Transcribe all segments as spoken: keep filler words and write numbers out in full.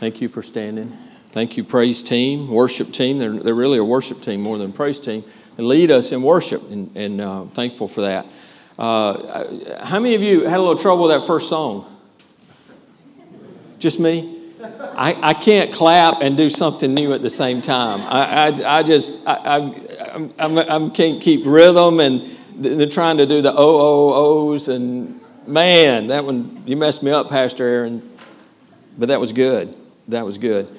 Thank you for standing. Thank you, praise team, worship team. They're, they're really a worship team more than a praise team. They lead us in worship, and, and uh, I'm thankful for that. Uh, how many of you had a little trouble with that first song? Just me? I, I can't clap and do something new at the same time. I I, I just I, I I'm, I'm can't keep rhythm, and they're trying to do the O O O's, and man, that one you messed me up, Pastor Aaron. But that was good. That was good.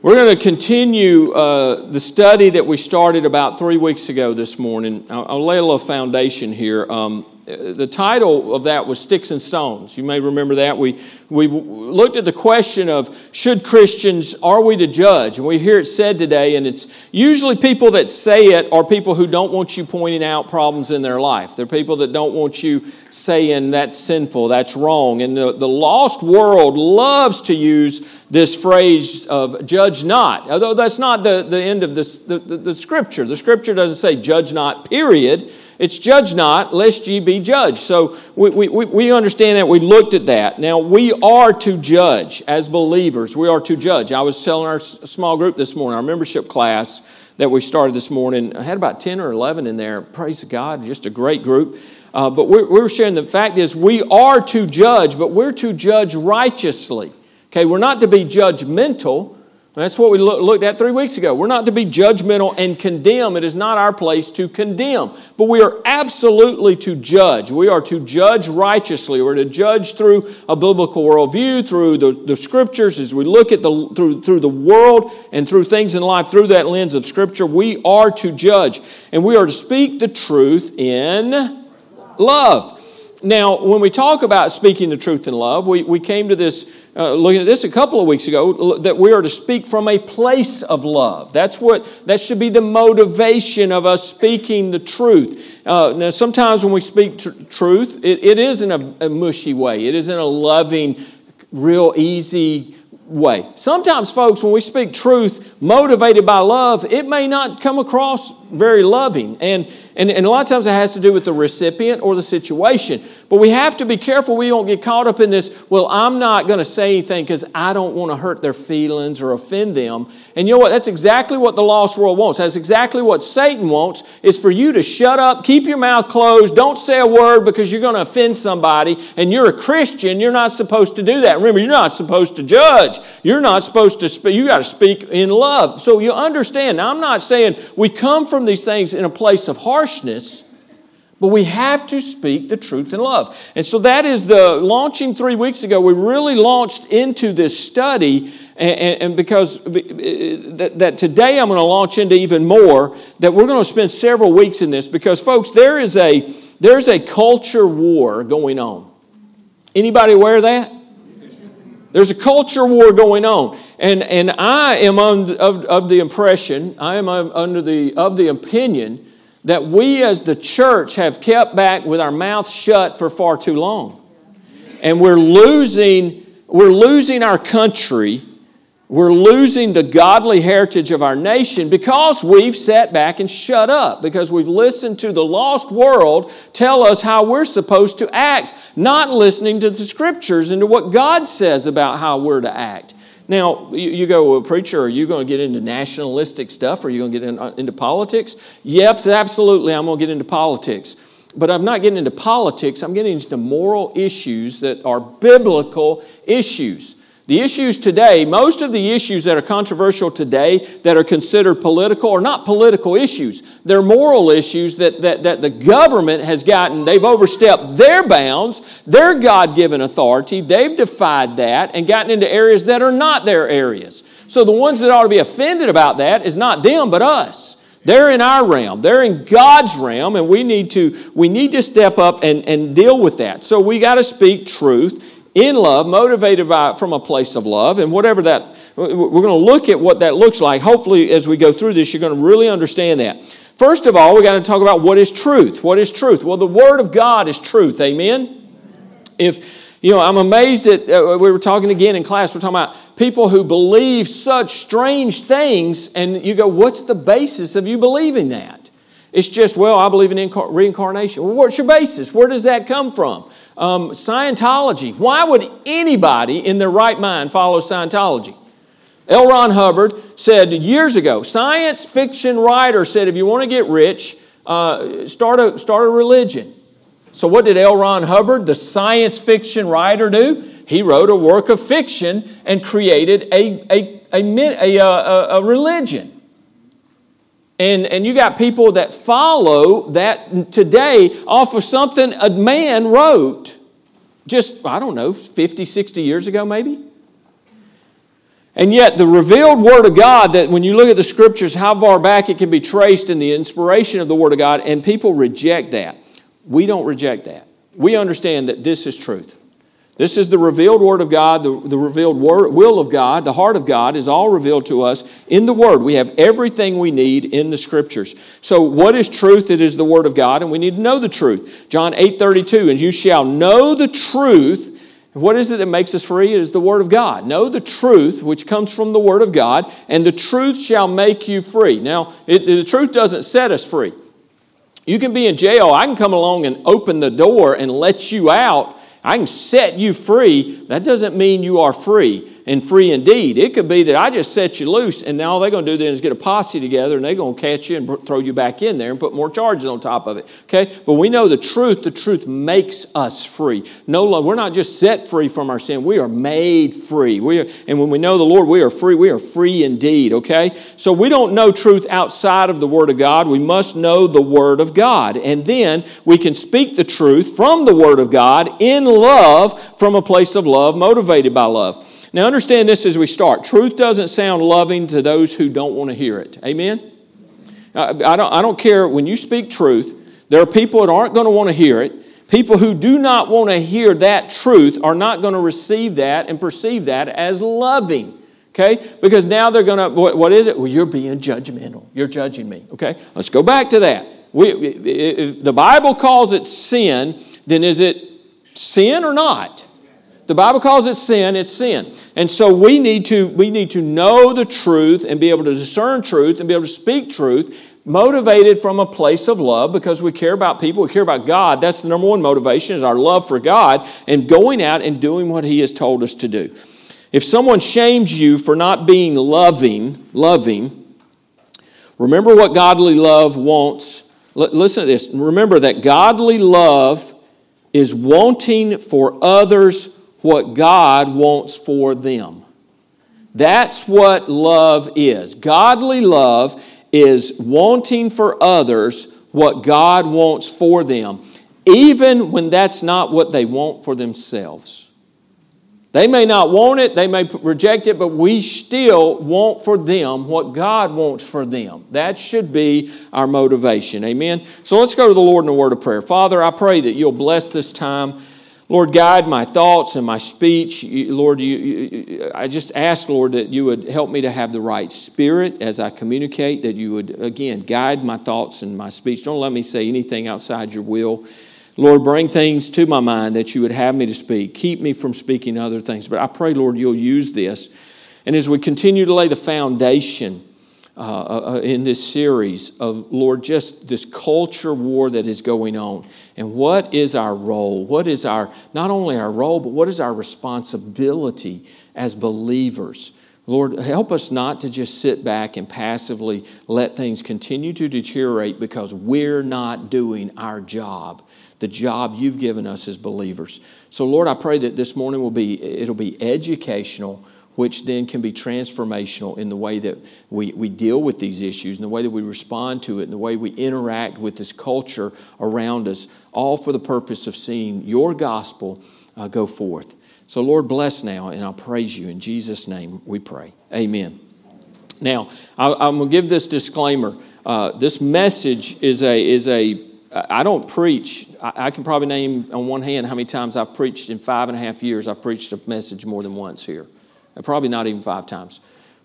We're going to continue uh, the study that we started about three weeks ago this morning. I'll, I'll lay a little foundation here. Um, the title of that was Sticks and Stones. You may remember that. We we looked at the question of, should Christians, are we to judge? And we hear it said today, and it's usually people that say it are people who don't want you pointing out problems in their life. They're people that don't want you saying that's sinful, that's wrong. And the, the lost world loves to use this phrase of judge not, although that's not the, the end of this, the, the, the Scripture. The Scripture doesn't say judge not, period. It's judge not, lest ye be judged. So we, we, we understand that. We looked at that. Now, we are to judge as believers. We are to judge. I was telling our small group this morning, our membership class that we started this morning, I had about ten or eleven in there. Praise God, just a great group. Uh, but we, we were sharing the fact is we are to judge, but we're to judge righteously. Okay, we're not to be judgmental. That's what we looked at three weeks ago. We're not to be judgmental and condemn. It is not our place to condemn. But we are absolutely to judge. We are to judge righteously. We're to judge through a biblical worldview, through the, the Scriptures, as we look at the through through the world and through things in life, through that lens of Scripture, we are to judge. And we are to speak the truth in love. Now, when we talk about speaking the truth in love, we, we came to this, uh, looking at this a couple of weeks ago, that we are to speak from a place of love. That's what, that should be the motivation of us speaking the truth. Uh, now, sometimes when we speak tr- truth, it, it is in a, a mushy way. It is in a loving, real easy way. Sometimes, folks, when we speak truth motivated by love, it may not come across very loving. And, and, and a lot of times it has to do with the recipient or the situation. But we have to be careful we don't get caught up in this, well, I'm not going to say anything because I don't want to hurt their feelings or offend them. And you know what? That's exactly what the lost world wants. That's exactly what Satan wants, is for you to shut up, keep your mouth closed, don't say a word because you're going to offend somebody. And you're a Christian. You're not supposed to do that. Remember, you're not supposed to judge. You're not supposed to speak. You got to speak in love. So you understand. Now, I'm not saying we come from these things in a place of harshness, but we have to speak the truth in love. And so that is the launching three weeks ago. We really launched into this study, and, and, and because that, that today I'm going to launch into even more, that we're going to spend several weeks in this because, folks, there is a there's a culture war going on. Anybody aware of that? There's a culture war going on. And and I am on, of, of the impression, I am under the of the opinion that we as the church have kept back with our mouth shut for far too long. And we're losing, we're losing our country. We're losing the godly heritage of our nation because we've sat back and shut up, because we've listened to the lost world tell us how we're supposed to act, not listening to the Scriptures and to what God says about how we're to act. Now, you go, well, preacher, are you going to get into nationalistic stuff? Are you going to get in, uh, into politics? Yep, absolutely, I'm going to get into politics. But I'm not getting into politics. I'm getting into moral issues that are biblical issues. The issues today, most of the issues that are controversial today that are considered political are not political issues. They're moral issues that, that, that the government has gotten. They've overstepped their bounds, their God-given authority. They've defied that and gotten into areas that are not their areas. So the ones that ought to be offended about that is not them, but us. They're in our realm. They're in God's realm, and we need to, we need to step up and, and deal with that. So we got to speak truth in love, motivated by from a place of love, and whatever that, we're going to look at what that looks like. Hopefully, as we go through this, you're going to really understand that. First of all, we got to talk about what is truth. What is truth? Well, the Word of God is truth. Amen? If, you know, I'm amazed at, uh, we were talking again in class, we're talking about people who believe such strange things, and you go, what's the basis of you believing that? It's just, well, I believe in reincarnation. Well, what's your basis? Where does that come from? Um, Scientology. Why would anybody in their right mind follow Scientology? L. Ron Hubbard said years ago, science fiction writer said, if you want to get rich, uh, start a, start a religion. So what did L. Ron Hubbard, the science fiction writer, do? He wrote a work of fiction and created a, a, a, a, a, a religion. And, and you got people that follow that today off of something a man wrote just, I don't know, fifty, sixty years ago maybe. And yet the revealed Word of God, that when you look at the Scriptures, how far back it can be traced in the inspiration of the Word of God, and people reject that. We don't reject that. We understand that this is truth. This is the revealed Word of God, the, the revealed word, will of God, the heart of God is all revealed to us in the Word. We have everything we need in the Scriptures. So what is truth? It is the Word of God, and we need to know the truth. John eight thirty-two, and you shall know the truth. What is it that makes us free? It is the Word of God. Know the truth, which comes from the Word of God, and the truth shall make you free. Now, it, the truth doesn't set us free. You can be in jail. I can come along and open the door and let you out. I can set you free. That doesn't mean you are free and free indeed. It could be that I just set you loose and now all they're going to do then is get a posse together and they're going to catch you and throw you back in there and put more charges on top of it. Okay? But we know the truth. The truth makes us free. No longer, we're not just set free from our sin. We are made free. We are, and when we know the Lord, we are free. We are free indeed. Okay? So we don't know truth outside of the Word of God. We must know the Word of God. And then we can speak the truth from the Word of God in love, from a place of love, motivated by love. Now understand this as we start. Truth doesn't sound loving to those who don't want to hear it. Amen? I don't, I don't care. When you speak truth, there are people that aren't going to want to hear it. People who do not want to hear that truth are not going to receive that and perceive that as loving. Okay? Because now they're going to, what, what is it? Well, you're being judgmental. You're judging me. Okay? Let's go back to that. We, if the Bible calls it sin, then is it sin or not? The Bible calls it sin, it's sin. And so we need to we need to know the truth and be able to discern truth and be able to speak truth, motivated from a place of love, because we care about people, we care about God. That's the number one motivation, is our love for God and going out and doing what He has told us to do. If someone shames you for not being loving, loving, remember what godly love wants. L- listen to this. Remember that godly love is wanting for others what God wants for them. That's what love is. Godly love is wanting for others what God wants for them, even when that's not what they want for themselves. They may not want it, they may reject it, but we still want for them what God wants for them. That should be our motivation. Amen? So let's go to the Lord in a word of prayer. Father, I pray that you'll bless this time. Lord, guide my thoughts and my speech. Lord, you, you, I just ask, Lord, that you would help me to have the right spirit as I communicate, that you would, again, guide my thoughts and my speech. Don't let me say anything outside your will. Lord, bring things to my mind that you would have me to speak. Keep me from speaking other things. But I pray, Lord, you'll use this. And as we continue to lay the foundation Uh, in this series of, Lord, just this culture war that is going on. And what is our role? What is our, not only our role, but what is our responsibility as believers? Lord, help us not to just sit back and passively let things continue to deteriorate because we're not doing our job, the job you've given us as believers. So, Lord, I pray that this morning will be, it'll be educational, which then can be transformational in the way that we, we deal with these issues, in the way that we respond to it, in the way we interact with this culture around us, all for the purpose of seeing your gospel uh, go forth. So Lord, bless now, and I'll praise you. In Jesus' name we pray. Amen. Now, I, I'm going to give this disclaimer. Uh, this message is a... is a I don't preach. I can probably name on one hand how many times I've preached in five and a half years. I've preached a message more than once here. Probably not even five times.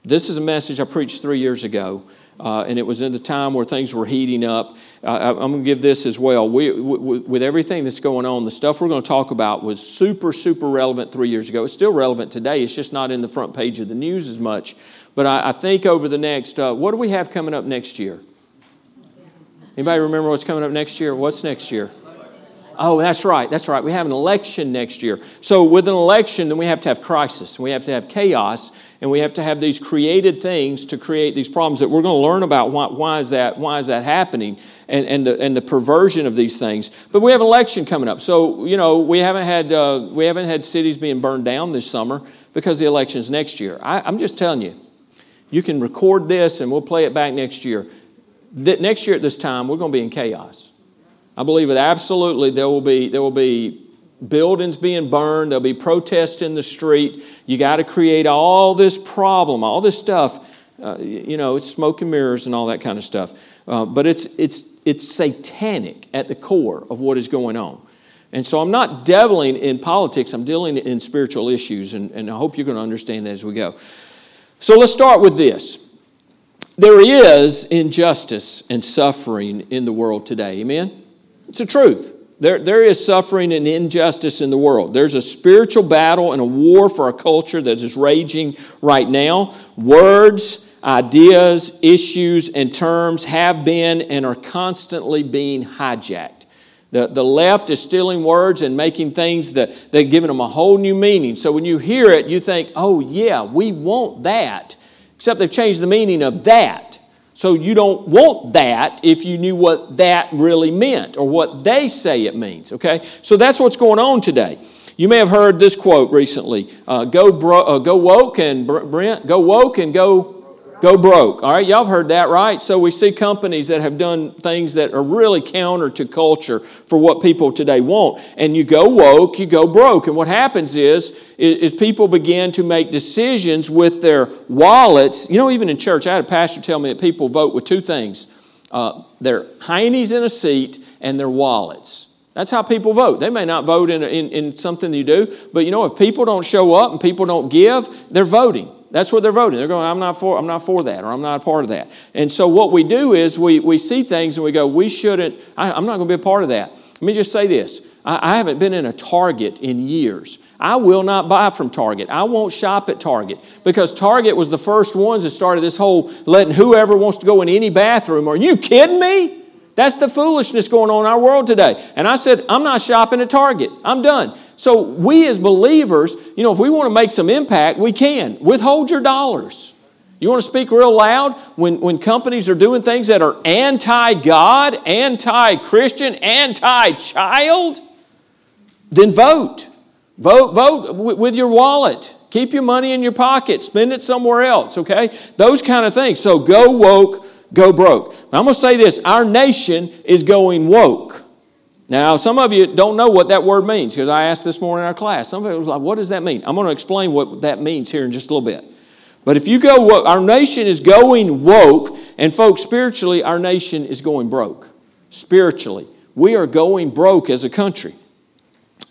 This is a message I preached three years ago, uh, and it was in the time where things were heating up. Uh, I'm going to give this as well. We, we, with everything that's going on, the stuff we're going to talk about was super, super relevant three years ago. It's still relevant today. It's just not in the front page of the news as much. But I, I think over the next, uh, what do we have coming up next year? Anybody remember what's coming up next year? What's next year? Oh, that's right. That's right. We have an election next year. So with an election, then we have to have crisis. We have to have chaos. And we have to have these created things to create these problems that we're going to learn about. Why, why is that? Why is that happening? And, and the and the perversion of these things. But we have an election coming up. So, you know, we haven't had uh, we haven't had cities being burned down this summer because the election's next year. I, I'm just telling you, you can record this and we'll play it back next year. Th- next year at this time, we're going to be in chaos. I believe it absolutely. There will be there will be buildings being burned. There'll be protests in the street. You got to create all this problem, all this stuff. Uh, you know, it's smoke and mirrors and all that kind of stuff. Uh, but it's it's it's satanic at the core of what is going on. And so I'm not dabbling in politics. I'm dealing in spiritual issues, and, and I hope you're going to understand that as we go. So let's start with this. There is injustice and suffering in the world today. Amen? It's the truth. There, there is suffering and injustice in the world. There's a spiritual battle and a war for our culture that is raging right now. Words, ideas, issues, and terms have been and are constantly being hijacked. The, the left is stealing words and making things that they're giving them a whole new meaning. So when you hear it, you think, oh yeah, we want that. Except they've changed the meaning of that. So you don't want that if you knew what that really meant or what they say it means, okay? So that's what's going on today. You may have heard this quote recently. Uh, go, bro- uh, go woke and br- Brent, go woke and go, go broke. All right, y'all have heard that, right? So we see companies that have done things that are really counter to culture for what people today want. And you go woke, you go broke. And what happens is... is people begin to make decisions with their wallets. You know, even in church, I had a pastor tell me that people vote with two things. Uh, their heinies in a seat and their wallets. That's how people vote. They may not vote in, in, in something you do, but you know, if people don't show up and people don't give, they're voting. That's what they're voting. They're going, I'm not for I'm not for that, or I'm not a part of that. And so what we do is we, we see things and we go, we shouldn't, I, I'm not going to be a part of that. Let me just say this. I haven't been in a Target in years. I will not buy from Target. I won't shop at Target because Target was the first ones that started this whole letting whoever wants to go in any bathroom. Are you kidding me? That's the foolishness going on in our world today. And I said, I'm not shopping at Target. I'm done. So we as believers, you know, if we want to make some impact, we can. Withhold your dollars. You want to speak real loud? When, when companies are doing things that are anti-God, anti-Christian, anti-child, then vote. Vote vote with your wallet. Keep your money in your pocket. Spend it somewhere else, okay? Those kind of things. So go woke, go broke. Now, I'm going to say this. Our nation is going woke. Now, some of you don't know what that word means because I asked this morning in our class. Some of you was like, what does that mean? I'm going to explain what that means here in just a little bit. But if you go woke, our nation is going woke. And folks, spiritually, our nation is going broke. Spiritually. We are going broke as a country.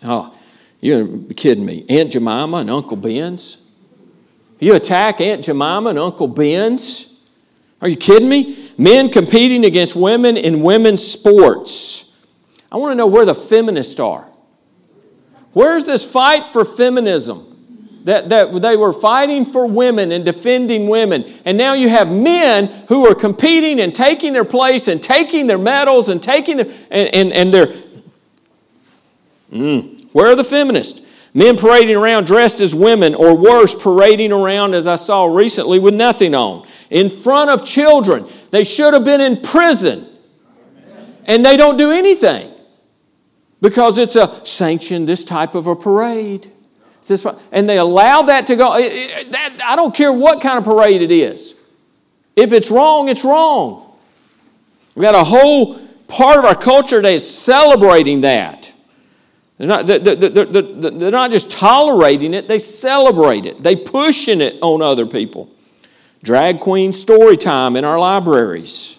Oh, you're kidding me. Aunt Jemima and Uncle Ben's? You attack Aunt Jemima and Uncle Ben's? Are you kidding me? Men competing against women in women's sports. I want to know where the feminists are. Where's this fight for feminism? That, that they were fighting for women and defending women. And now you have men who are competing and taking their place and taking their medals and taking their... And, and, and their Mm. Where are the feminists? Men parading around dressed as women, or worse, parading around, as I saw recently, with nothing on. In front of children. They should have been in prison. And they don't do anything. Because it's a sanction, this type of a parade. This, and they allow that to go. It, it, that, I don't care what kind of parade it is. If it's wrong, it's wrong. We've got a whole part of our culture that is celebrating that. They're not, they're, they're, they're, they're not just tolerating it, they celebrate it. They're pushing it on other people. Drag queen story time in our libraries.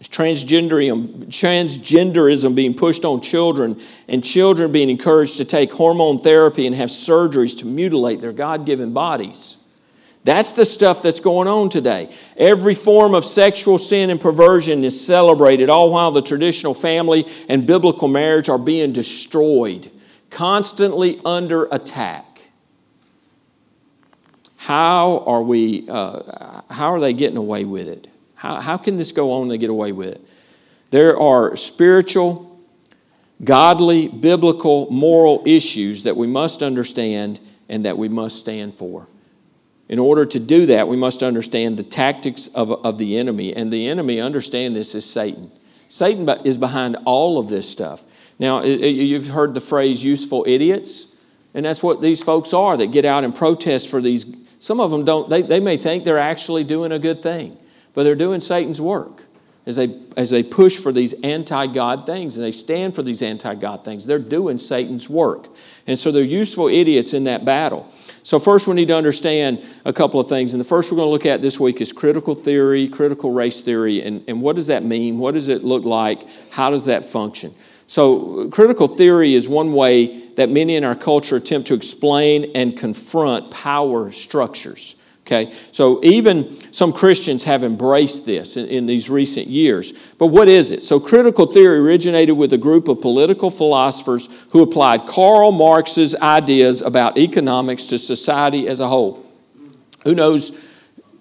It's transgenderism, transgenderism being pushed on children, and children being encouraged to take hormone therapy and have surgeries to mutilate their God-given bodies. That's the stuff that's going on today. Every form of sexual sin and perversion is celebrated, all while the traditional family and biblical marriage are being destroyed, constantly under attack. How are we? Uh, how are they getting away with it? How, how can this go on and they get away with it? There are spiritual godly, biblical, moral issues that we must understand and that we must stand for. In order to do that, we must understand the tactics of, of the enemy. And the enemy, understand this, is Satan. Satan is behind all of this stuff. Now, you've heard the phrase useful idiots, and that's what these folks are that get out and protest for these. Some of them don't, they, they may think they're actually doing a good thing, but they're doing Satan's work as they, as they push for these anti-God things and they stand for these anti-God things. They're doing Satan's work. And so they're useful idiots in that battle. So first we need to understand a couple of things. And the first we're going to look at this week is critical theory, critical race theory. And, and what does that mean? What does it look like? How does that function? So critical theory is one way that many in our culture attempt to explain and confront power structures. Okay, so even some Christians have embraced this in, in these recent years. But what is it? So critical theory originated with a group of political philosophers who applied Karl Marx's ideas about economics to society as a whole. Who knows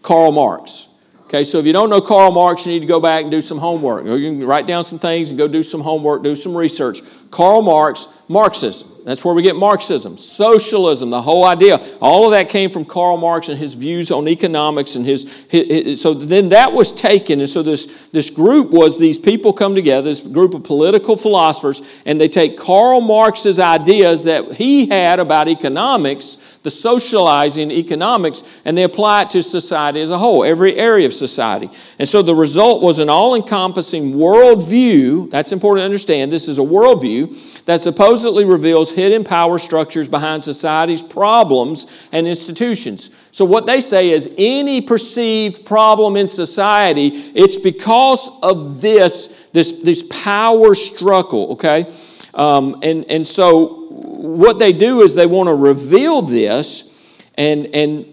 Karl Marx? Okay, so if you don't know Karl Marx, you need to go back and do some homework. You can write down some things and go do some homework, do some research. Karl Marx, Marxism. That's where we get Marxism, socialism, the whole idea. All of that came from Karl Marx and his views on economics and his, his, his. So then that was taken. And so this, this group was these people come together, this group of political philosophers, and they take Karl Marx's ideas that he had about economics, the socializing economics, and they apply it to society as a whole, every area of society. And so the result was an all-encompassing worldview. That's important to understand. This is a worldview that supposedly reveals hidden power structures behind society's problems and institutions. So what they say is any perceived problem in society, it's because of this, this, this power struggle, okay? Um, and, and so what they do is they want to reveal this and, and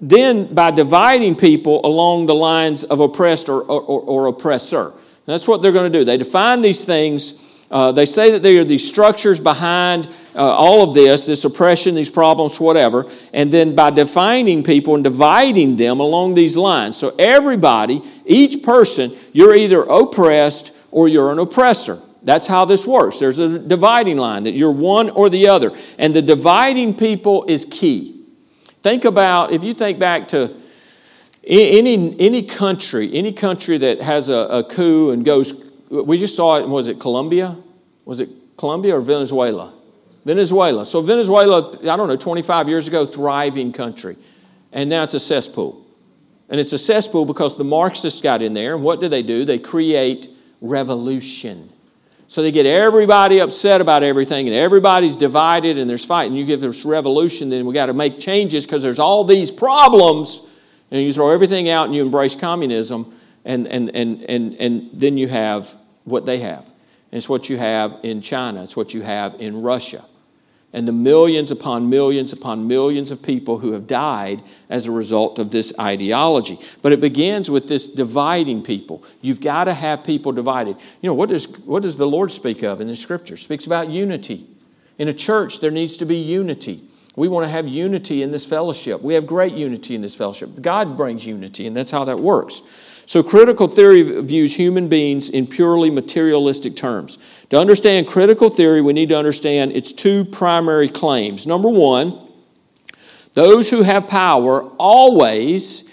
then by dividing people along the lines of oppressed or, or, or oppressor. And that's what they're going to do. They define these things. Uh, they say that there are these structures behind uh, all of this, this oppression, these problems, whatever. And then by defining people and dividing them along these lines. So everybody, each person, you're either oppressed or you're an oppressor. That's how this works. There's a dividing line that you're one or the other. And the dividing people is key. Think about, if you think back to any any country, any country that has a, a coup and goes, we just saw it, was it Colombia? Was it Colombia or Venezuela? Venezuela. So Venezuela, I don't know, twenty-five years ago, thriving country. And now it's a cesspool. And it's a cesspool because the Marxists got in there. And what do they do? They create revolution. So they get everybody upset about everything and everybody's divided and there's fighting. You give this revolution, then we got to make changes because there's all these problems. And you throw everything out and you embrace communism. And and and and and then you have what they have. And it's what you have in China. It's what you have in Russia. And the millions upon millions upon millions of people who have died as a result of this ideology. But it begins with this dividing people. You've got to have people divided. You know, what does what does the Lord speak of in the Scripture? It speaks about unity. In a church, there needs to be unity. We want to have unity in this fellowship. We have great unity in this fellowship. God brings unity, and that's how that works. So critical theory views human beings in purely materialistic terms. To understand critical theory, we need to understand its two primary claims. Number one, those who have power always,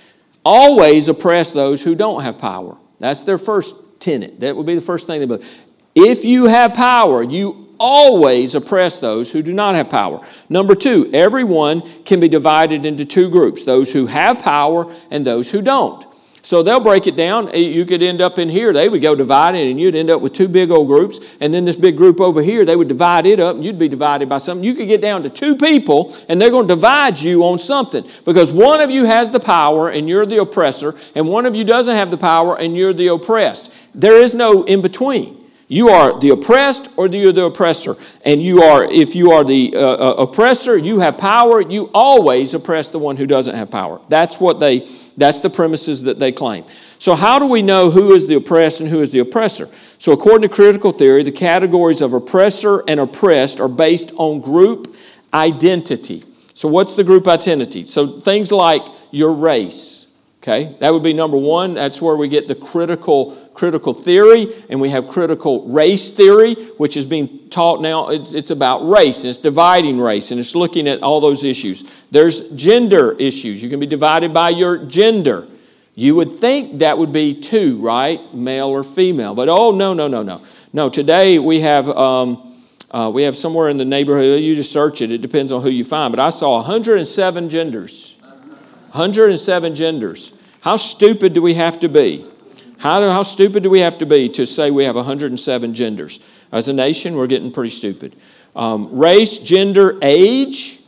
always oppress those who don't have power. That's their first tenet. That would be the first thing they believe. If you have power, you always oppress those who do not have power. Number two, everyone can be divided into two groups, those who have power and those who don't. So they'll break it down. You could end up in here. They would go divided and you'd end up with two big old groups. And then this big group over here, they would divide it up and you'd be divided by something. You could get down to two people and they're going to divide you on something because one of you has the power and you're the oppressor and one of you doesn't have the power and you're the oppressed. There is no in between. You are the oppressed or you're the oppressor. And you are, if you are the uh, oppressor, you have power. You always oppress the one who doesn't have power. That's what they, that's the premises that they claim. So how do we know who is the oppressed and who is the oppressor? So according to critical theory, the categories of oppressor and oppressed are based on group identity. So what's the group identity? So things like your race. Okay, that would be number one. That's where we get the critical critical theory, and we have critical race theory, which is being taught now. It's, it's about race, and it's dividing race, and it's looking at all those issues. There's gender issues. You can be divided by your gender. You would think that would be two, right? Male or female. But oh, no, no, no, no. No, today we have um, uh, we have somewhere in the neighborhood, you just search it, it depends on who you find, but I saw one hundred seven genders. one hundred seven genders. How stupid do we have to be? How, do, how stupid do we have to be to say we have one hundred seven genders? As a nation, we're getting pretty stupid. Um, race, gender, age,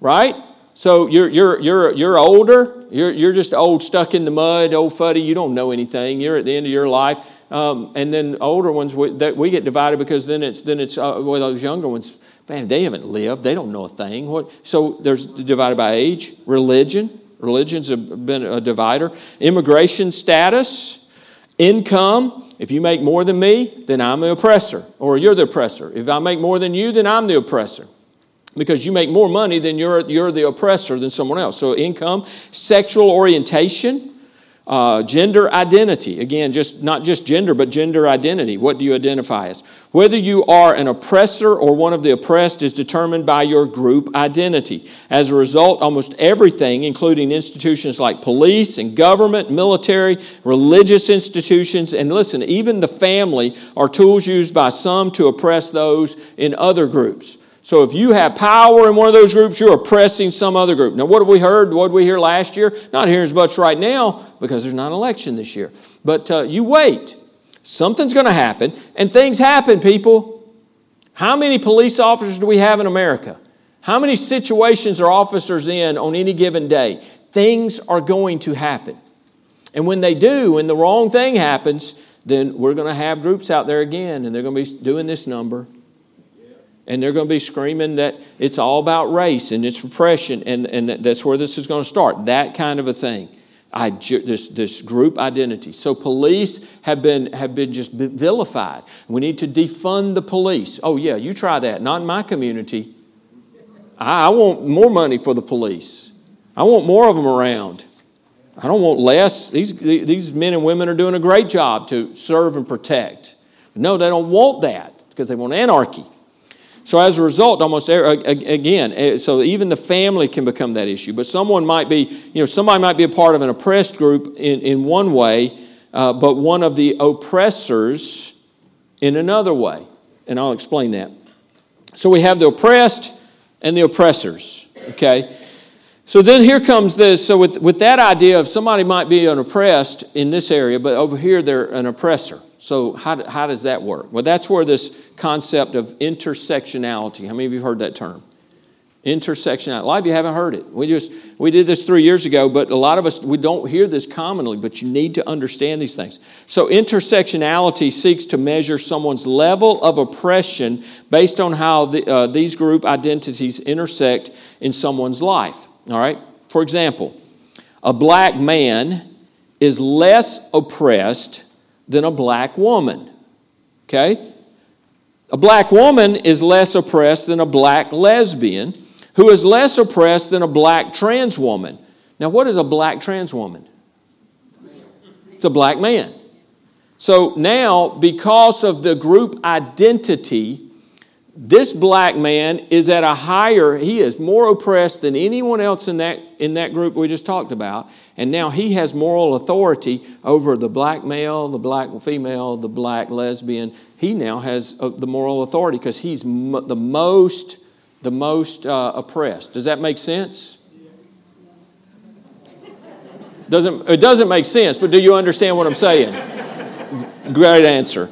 right? So you're you're you're you're older. You're you're just old, stuck in the mud, old fuddy. You don't know anything. You're at the end of your life. Um, and then older ones we, that we get divided because then it's then it's uh, well, those younger ones. Man, they haven't lived. They don't know a thing. What? So there's divided by age, religion. Religion's been a divider. Immigration status, income. If you make more than me, then I'm the oppressor, or you're the oppressor. If I make more than you, then I'm the oppressor. Because you make more money, then you're you're the oppressor than someone else. So income, sexual orientation, uh, gender identity. Again, just not just gender, but gender identity. What do you identify as? Whether you are an oppressor or one of the oppressed is determined by your group identity. As a result, almost everything, including institutions like police and government, military, religious institutions, and listen, even the family, are tools used by some to oppress those in other groups. So if you have power in one of those groups, you're oppressing some other group. Now, what have we heard? What did we hear last year? Not hearing as much right now because there's not an election this year. But uh, you wait. Something's going to happen. And things happen, people. How many police officers do we have in America? How many situations are officers in on any given day? Things are going to happen. And when they do, when the wrong thing happens, then we're going to have groups out there again, and they're going to be doing this number. And they're going to be screaming that it's all about race and it's repression, and, and that's where this is going to start. That kind of a thing. I, this, this group identity. So police have been have been just vilified. We need to defund the police. Oh, yeah, you try that. Not in my community. I, I want more money for the police. I want more of them around. I don't want less. These, these men and women are doing a great job to serve and protect. No, they don't want that because they want anarchy. So as a result, almost again, so even the family can become that issue. But someone might be, you know, somebody might be a part of an oppressed group in, in one way, uh, but one of the oppressors in another way. And I'll explain that. So we have the oppressed and the oppressors, okay? So then here comes this. So with, with that idea of somebody might be an oppressed in this area, but over here they're an oppressor. So how, how does that work? Well, that's where this concept of intersectionality. How many of you have heard that term? Intersectionality. A lot of you haven't heard it. We just we did this three years ago, but a lot of us, we don't hear this commonly, but you need to understand these things. So intersectionality seeks to measure someone's level of oppression based on how the, uh, these group identities intersect in someone's life. All right? For example, a black man is less oppressed than a black woman, okay? A black woman is less oppressed than a black lesbian, who is less oppressed than a black trans woman. Now, what is a black trans woman? It's a black man. So now, because of the group identity, this black man is at a higher, he is more oppressed than anyone else in that, in that group we just talked about. And now he has moral authority over the black male, the black female, the black lesbian. He now has the moral authority because he's the most, the most uh, oppressed. Does that make sense? Doesn't, it doesn't make sense, but do you understand what I'm saying? Great answer.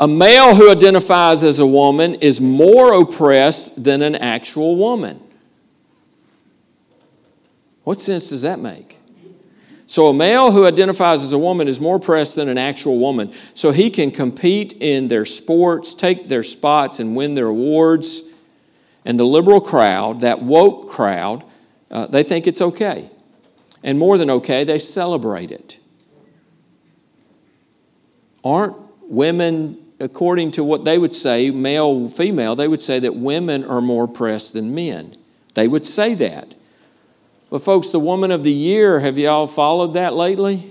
A male who identifies as a woman is more oppressed than an actual woman. What sense does that make? So a male who identifies as a woman is more oppressed than an actual woman. So he can compete in their sports, take their spots, and win their awards. And the liberal crowd, that woke crowd, uh, they think it's okay. And more than okay, they celebrate it. Aren't women, according to what they would say, male, female, they would say that women are more oppressed than men. They would say that. But folks, the Woman of the Year, have y'all followed that lately?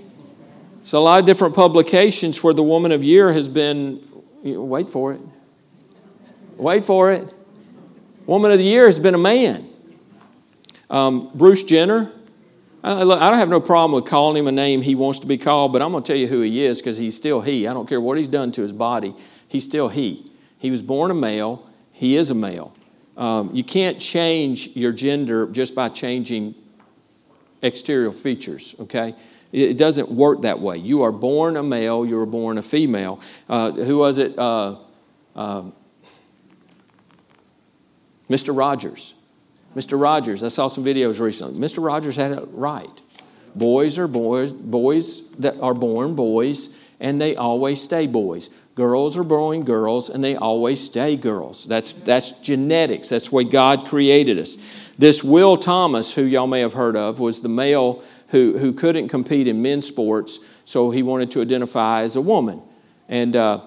It's a lot of different publications where the Woman of the Year has been, wait for it, wait for it. Woman of the Year has been a man. Um, Bruce Jenner, I, I don't have no problem with calling him a name he wants to be called, but I'm going to tell you who he is because he's still he. I don't care what he's done to his body. He's still he. He was born a male. He is a male. Um, you can't change your gender just by changing exterior features, okay? It doesn't work that way. You are born a male. You are born a female. Uh, who was it? Uh, uh, Mister Rogers. Mister Rogers. I saw some videos recently. Mister Rogers had it right. Boys are boys. Boys that are born boys, and they always stay boys. Girls are born girls, and they always stay girls. That's that's genetics. That's the way God created us. This Will Thomas, who y'all may have heard of, was the male who who couldn't compete in men's sports, so he wanted to identify as a woman, and uh,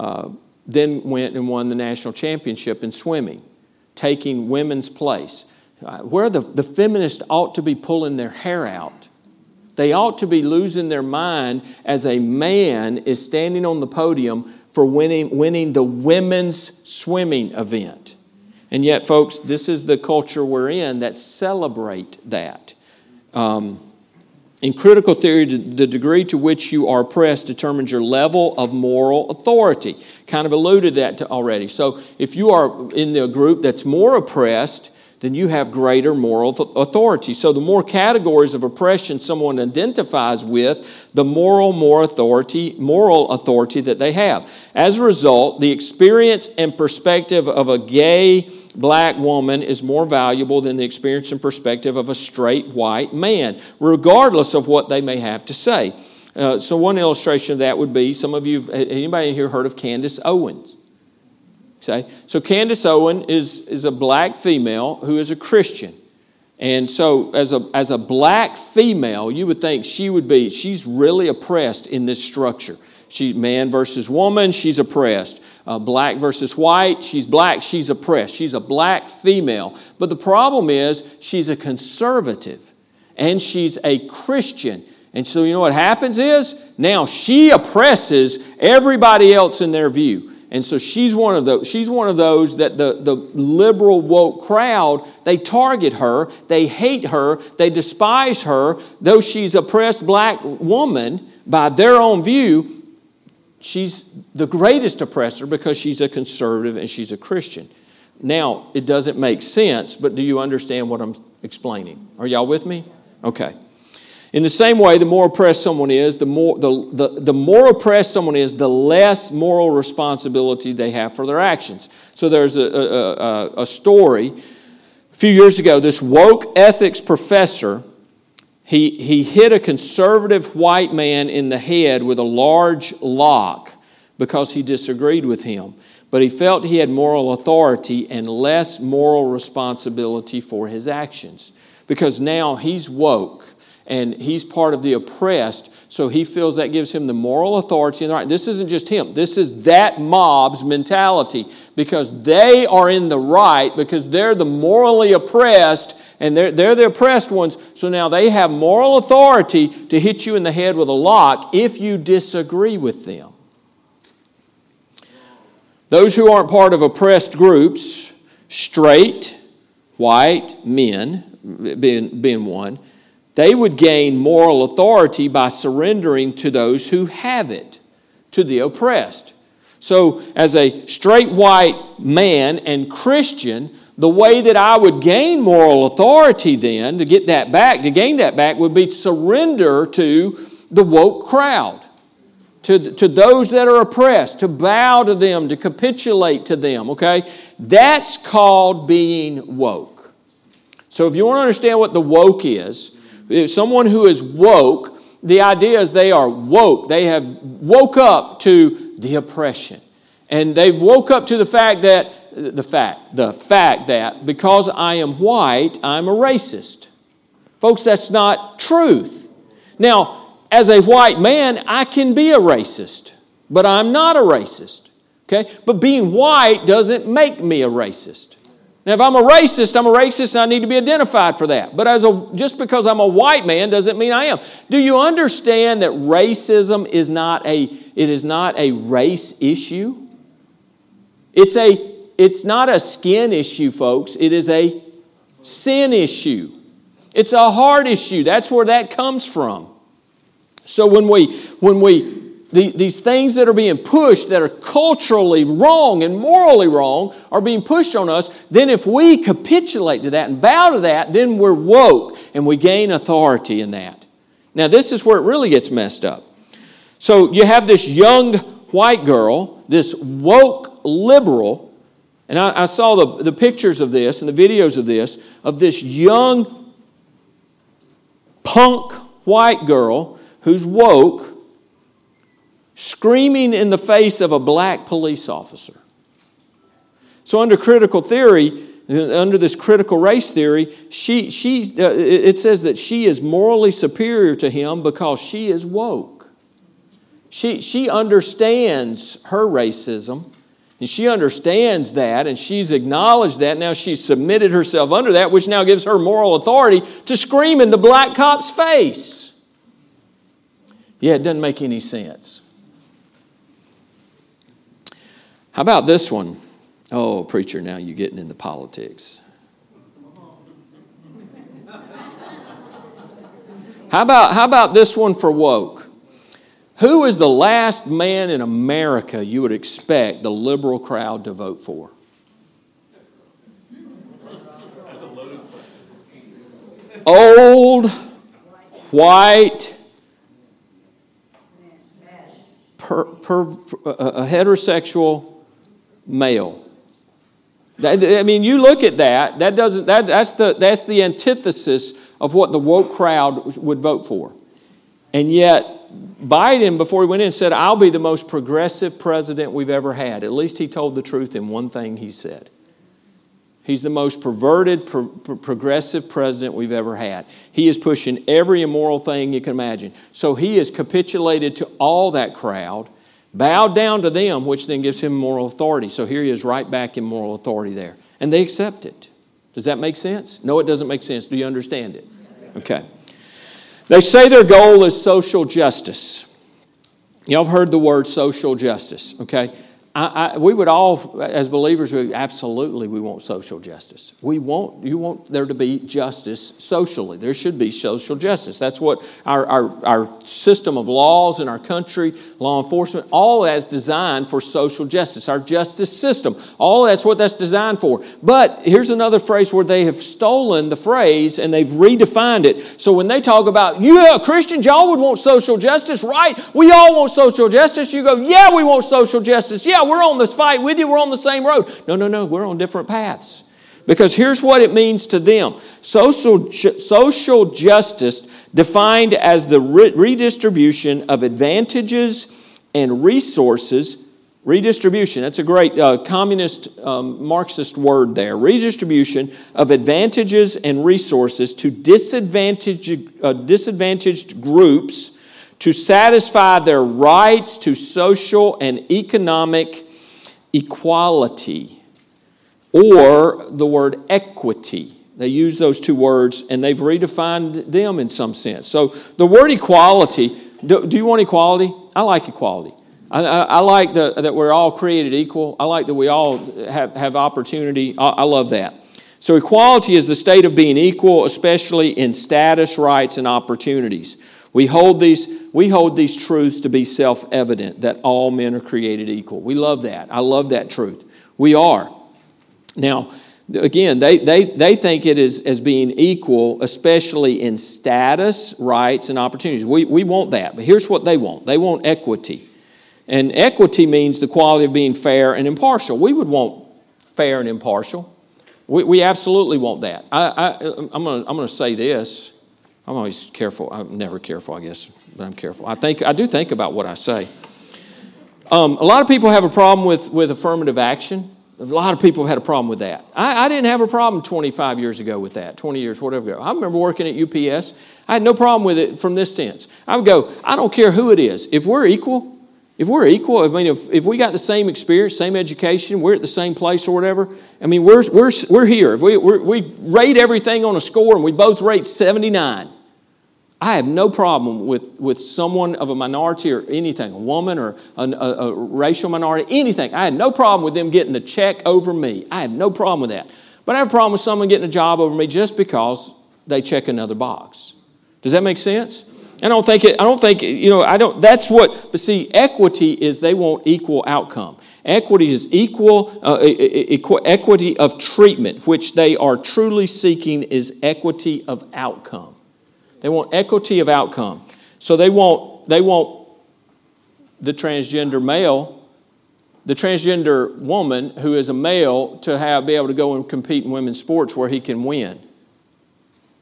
uh, then went and won the national championship in swimming, taking women's place. Uh, where the, the feminists ought to be pulling their hair out. They ought to be losing their mind as a man is standing on the podium for winning, winning the women's swimming event. And yet, folks, this is the culture we're in that celebrate that. Um, in critical theory, the degree to which you are oppressed determines your level of moral authority. Kind of alluded to that already. So if you are in the group that's more oppressed, then you have greater moral authority. So the more categories of oppression someone identifies with, the moral more authority, moral authority that they have. As a result, the experience and perspective of a gay black woman is more valuable than the experience and perspective of a straight white man, regardless of what they may have to say. Uh, so one illustration of that would be, some of you, anybody in here heard of Candace Owens? Say. So Candace Owens is, is a black female who is a Christian. And so as a as a black female, you would think she would be, she's really oppressed in this structure. She, man versus woman, she's oppressed. Uh, black versus white, she's black, she's oppressed. She's a black female. But the problem is she's a conservative and she's a Christian. And so you know what happens is now she oppresses everybody else in their view. And so she's one of those, she's one of those that the, the liberal woke crowd, they target her, they hate her, they despise her. Though she's an oppressed black woman by their own view, she's the greatest oppressor because she's a conservative and she's a Christian. Now, it doesn't make sense, but do you understand what I'm explaining? Are y'all with me? Okay. In the same way, the more oppressed someone is, the more the, the, the more oppressed someone is, the less moral responsibility they have for their actions. So there's a, a, a, a story. A few years ago, this woke ethics professor, he, he hit a conservative white man in the head with a large lock because he disagreed with him. But he felt he had moral authority and less moral responsibility for his actions because now he's woke. And he's part of the oppressed, so he feels that gives him the moral authority. And the right. This isn't just him. This is that mob's mentality because they are in the right, because they're the morally oppressed, and they're, they're the oppressed ones. So now they have moral authority to hit you in the head with a lock if you disagree with them. Those who aren't part of oppressed groups, straight, white men, being, being one, they would gain moral authority by surrendering to those who have it, to the oppressed. So as a straight white man and Christian, the way that I would gain moral authority then to get that back, to gain that back, would be to surrender to the woke crowd, to, to those that are oppressed, to bow to them, to capitulate to them, okay? That's called being woke. So if you want to understand what the woke is, someone who is woke, the idea is they are woke. They have woke up to the oppression. And they've woke up to the fact that, the fact, the fact that because I am white, I'm a racist. Folks, that's not truth. Now, as a white man, I can be a racist, but I'm not a racist. Okay? But being white doesn't make me a racist. Now, if I'm a racist, I'm a racist and I need to be identified for that. But as a, just because I'm a white man doesn't mean I am. Do you understand that racism is not a, it is not a race issue? It's a, it's not a skin issue, folks. It is a sin issue. It's a heart issue. That's where that comes from. So when we, when we, The, these things that are being pushed, that are culturally wrong and morally wrong, are being pushed on us, then if we capitulate to that and bow to that, then we're woke and we gain authority in that. Now, this is where it really gets messed up. So you have this young white girl, this woke liberal, and I, I saw the, the pictures of this and the videos of this, of this young punk white girl who's woke, screaming in the face of a black police officer. So under critical theory, under this critical race theory, she she uh, it says that she is morally superior to him because she is woke. She she understands her racism, and she understands that, and she's acknowledged that. Now she's submitted herself under that, which now gives her moral authority to scream in the black cop's face. Yeah, it doesn't make any sense. How about this one? Oh, preacher, now you're getting into politics. How about, how about this one for woke? Who is the last man in America you would expect the liberal crowd to vote for? That's a loaded question. Old, white, per, per, uh, heterosexual male. I mean, you look at that. That doesn't. That, that's the. That's the antithesis of what the woke crowd would vote for. And yet, Biden, before he went in, said, "I'll be the most progressive president we've ever had." At least he told the truth in one thing he said. He's the most perverted, pro- pro- progressive president we've ever had. He is pushing every immoral thing you can imagine. So he has capitulated to all that crowd, bowed down to them, which then gives him moral authority. So here he is right back in moral authority there. And they accept it. Does that make sense? No, it doesn't make sense. Do you understand it? Okay. They say their goal is social justice. Y'all have heard the word social justice, okay? I, I, we would all, as believers, we, absolutely we want social justice. We want, you want there to be justice socially. There should be social justice. That's what our, our, our system of laws in our country, law enforcement, all that's designed for social justice, our justice system. All that's what that's designed for. But here's another phrase where they have stolen the phrase and they've redefined it. So when they talk about, yeah, Christians, y'all would want social justice, right? We all want social justice. You go, yeah, we want social justice. Yeah, we're on this fight with you. We're on the same road. No, no, no. We're on different paths. Because here's what it means to them. Social, ju- social justice defined as the re- redistribution of advantages and resources. Redistribution. That's a great uh, communist um, Marxist word there. Redistribution of advantages and resources to disadvantaged, uh, disadvantaged groups to satisfy their rights to social and economic equality, or the word equity. They use those two words, and they've redefined them in some sense. So the word equality, do, do you want equality? I like equality. I, I, I like the, that we're all created equal. I like that we all have, have opportunity. I, I love that. So equality is the state of being equal, especially in status, rights, and opportunities. We hold these we hold these truths to be self-evident, that all men are created equal. We love that. I love that truth. We are. Now, again, they they, they think it is as being equal, especially in status, rights, and opportunities. We we want that, but here's what they want. They want equity. And equity means the quality of being fair and impartial. We would want fair and impartial. We we absolutely want that. I, I I'm gonna I'm gonna say this. I'm always careful. I'm never careful, I guess, but I'm careful. I think I do think about what I say. Um, a lot of people have a problem with, with affirmative action. A lot of people have had a problem with that. I, I didn't have a problem twenty-five years ago with that, twenty years, whatever. I remember working at U P S. I had no problem with it from this stance. I would go, I don't care who it is. If we're equal, If we're equal, I mean, if, if we got the same experience, same education, we're at the same place or whatever, I mean, we're we're we're here. If we we're, we rate everything on a score and we both rate seventy-nine, I have no problem with, with someone of a minority or anything, a woman or a, a, a racial minority, anything. I had no problem with them getting the check over me. I have no problem with that. But I have a problem with someone getting a job over me just because they check another box. Does that make sense? I don't think it, I don't think, you know, I don't, that's what, but see, equity is they want equal outcome. Equity is equal, uh, equity of treatment, which they are truly seeking is equity of outcome. They want equity of outcome. So they want, they want the transgender male, the transgender woman who is a male to have, be able to go and compete in women's sports where he can win.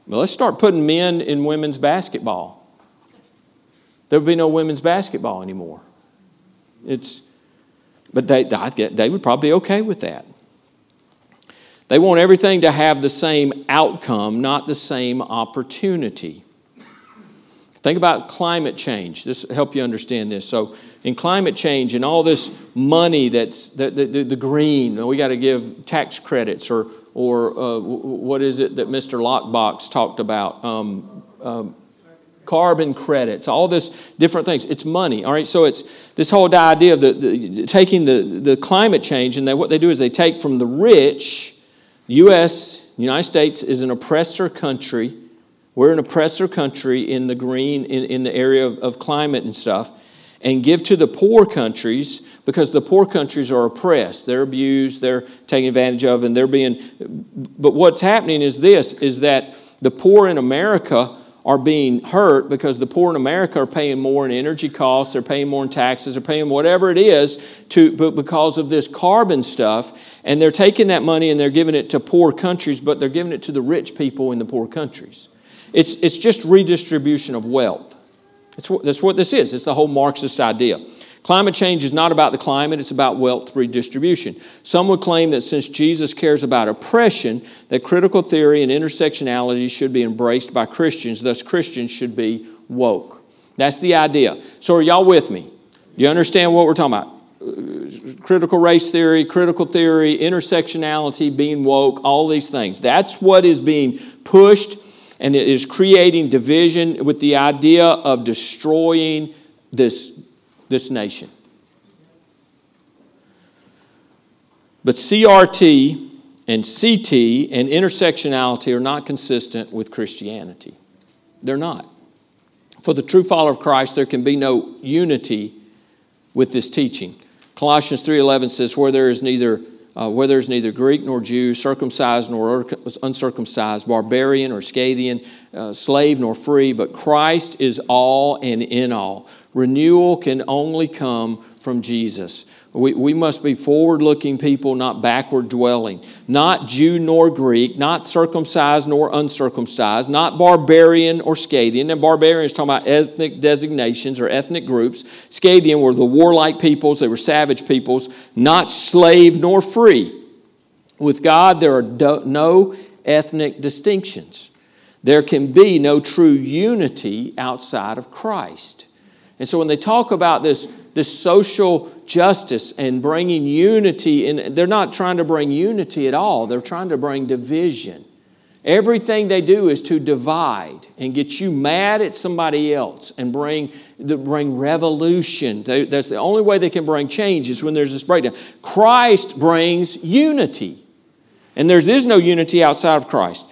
Well, let's start putting men in women's basketball. There would be no women's basketball anymore. It's, but they, they would probably be okay with that. They want everything to have the same outcome, not the same opportunity. Think about climate change. This will help you understand this. So in climate change and all this money that's the, the, the green, we got to give tax credits or, or uh, what is it that Mister Lockbox talked about? Um, um, Carbon credits, all this different things. It's money, all right? So it's this whole idea of the, the, taking the, the climate change, and they, what they do is they take from the rich. U S, United States is an oppressor country. We're an oppressor country in the green, in, in the area of, of climate and stuff, and give to the poor countries because the poor countries are oppressed. They're abused, they're taken advantage of, and they're being... But what's happening is this, is that the poor in America are being hurt because the poor in America are paying more in energy costs, they're paying more in taxes, they're paying whatever it is to but because of this carbon stuff, and they're taking that money and they're giving it to poor countries, but they're giving it to the rich people in the poor countries. It's it's just redistribution of wealth. That's what, that's what this is. It's the whole Marxist idea. Climate change is not about the climate, it's about wealth redistribution. Some would claim that since Jesus cares about oppression, that critical theory and intersectionality should be embraced by Christians, thus Christians should be woke. That's the idea. So are y'all with me? Do you understand what we're talking about? Critical race theory, critical theory, intersectionality, being woke, all these things. That's what is being pushed, and it is creating division with the idea of destroying this This nation. But C R T and C T and intersectionality are not consistent with Christianity. They're not. For the true follower of Christ, there can be no unity with this teaching. Colossians three eleven says, where there is neither uh, where there is neither Greek nor Jew, circumcised nor uncircumcised, barbarian or Scythian, uh, slave nor free, but Christ is all and in all. Renewal can only come from Jesus. We, we must be forward-looking people, not backward-dwelling. Not Jew nor Greek, not circumcised nor uncircumcised, not barbarian or Scythian. And barbarian is talking about ethnic designations or ethnic groups. Scythian were the warlike peoples. They were savage peoples. Not slave nor free. With God, there are do, no ethnic distinctions. There can be no true unity outside of Christ. And so when they talk about this, this social justice and bringing unity, in, they're not trying to bring unity at all. They're trying to bring division. Everything they do is to divide and get you mad at somebody else and bring, bring revolution. They, that's the only way they can bring change is when there's this breakdown. Christ brings unity. And there is no unity outside of Christ.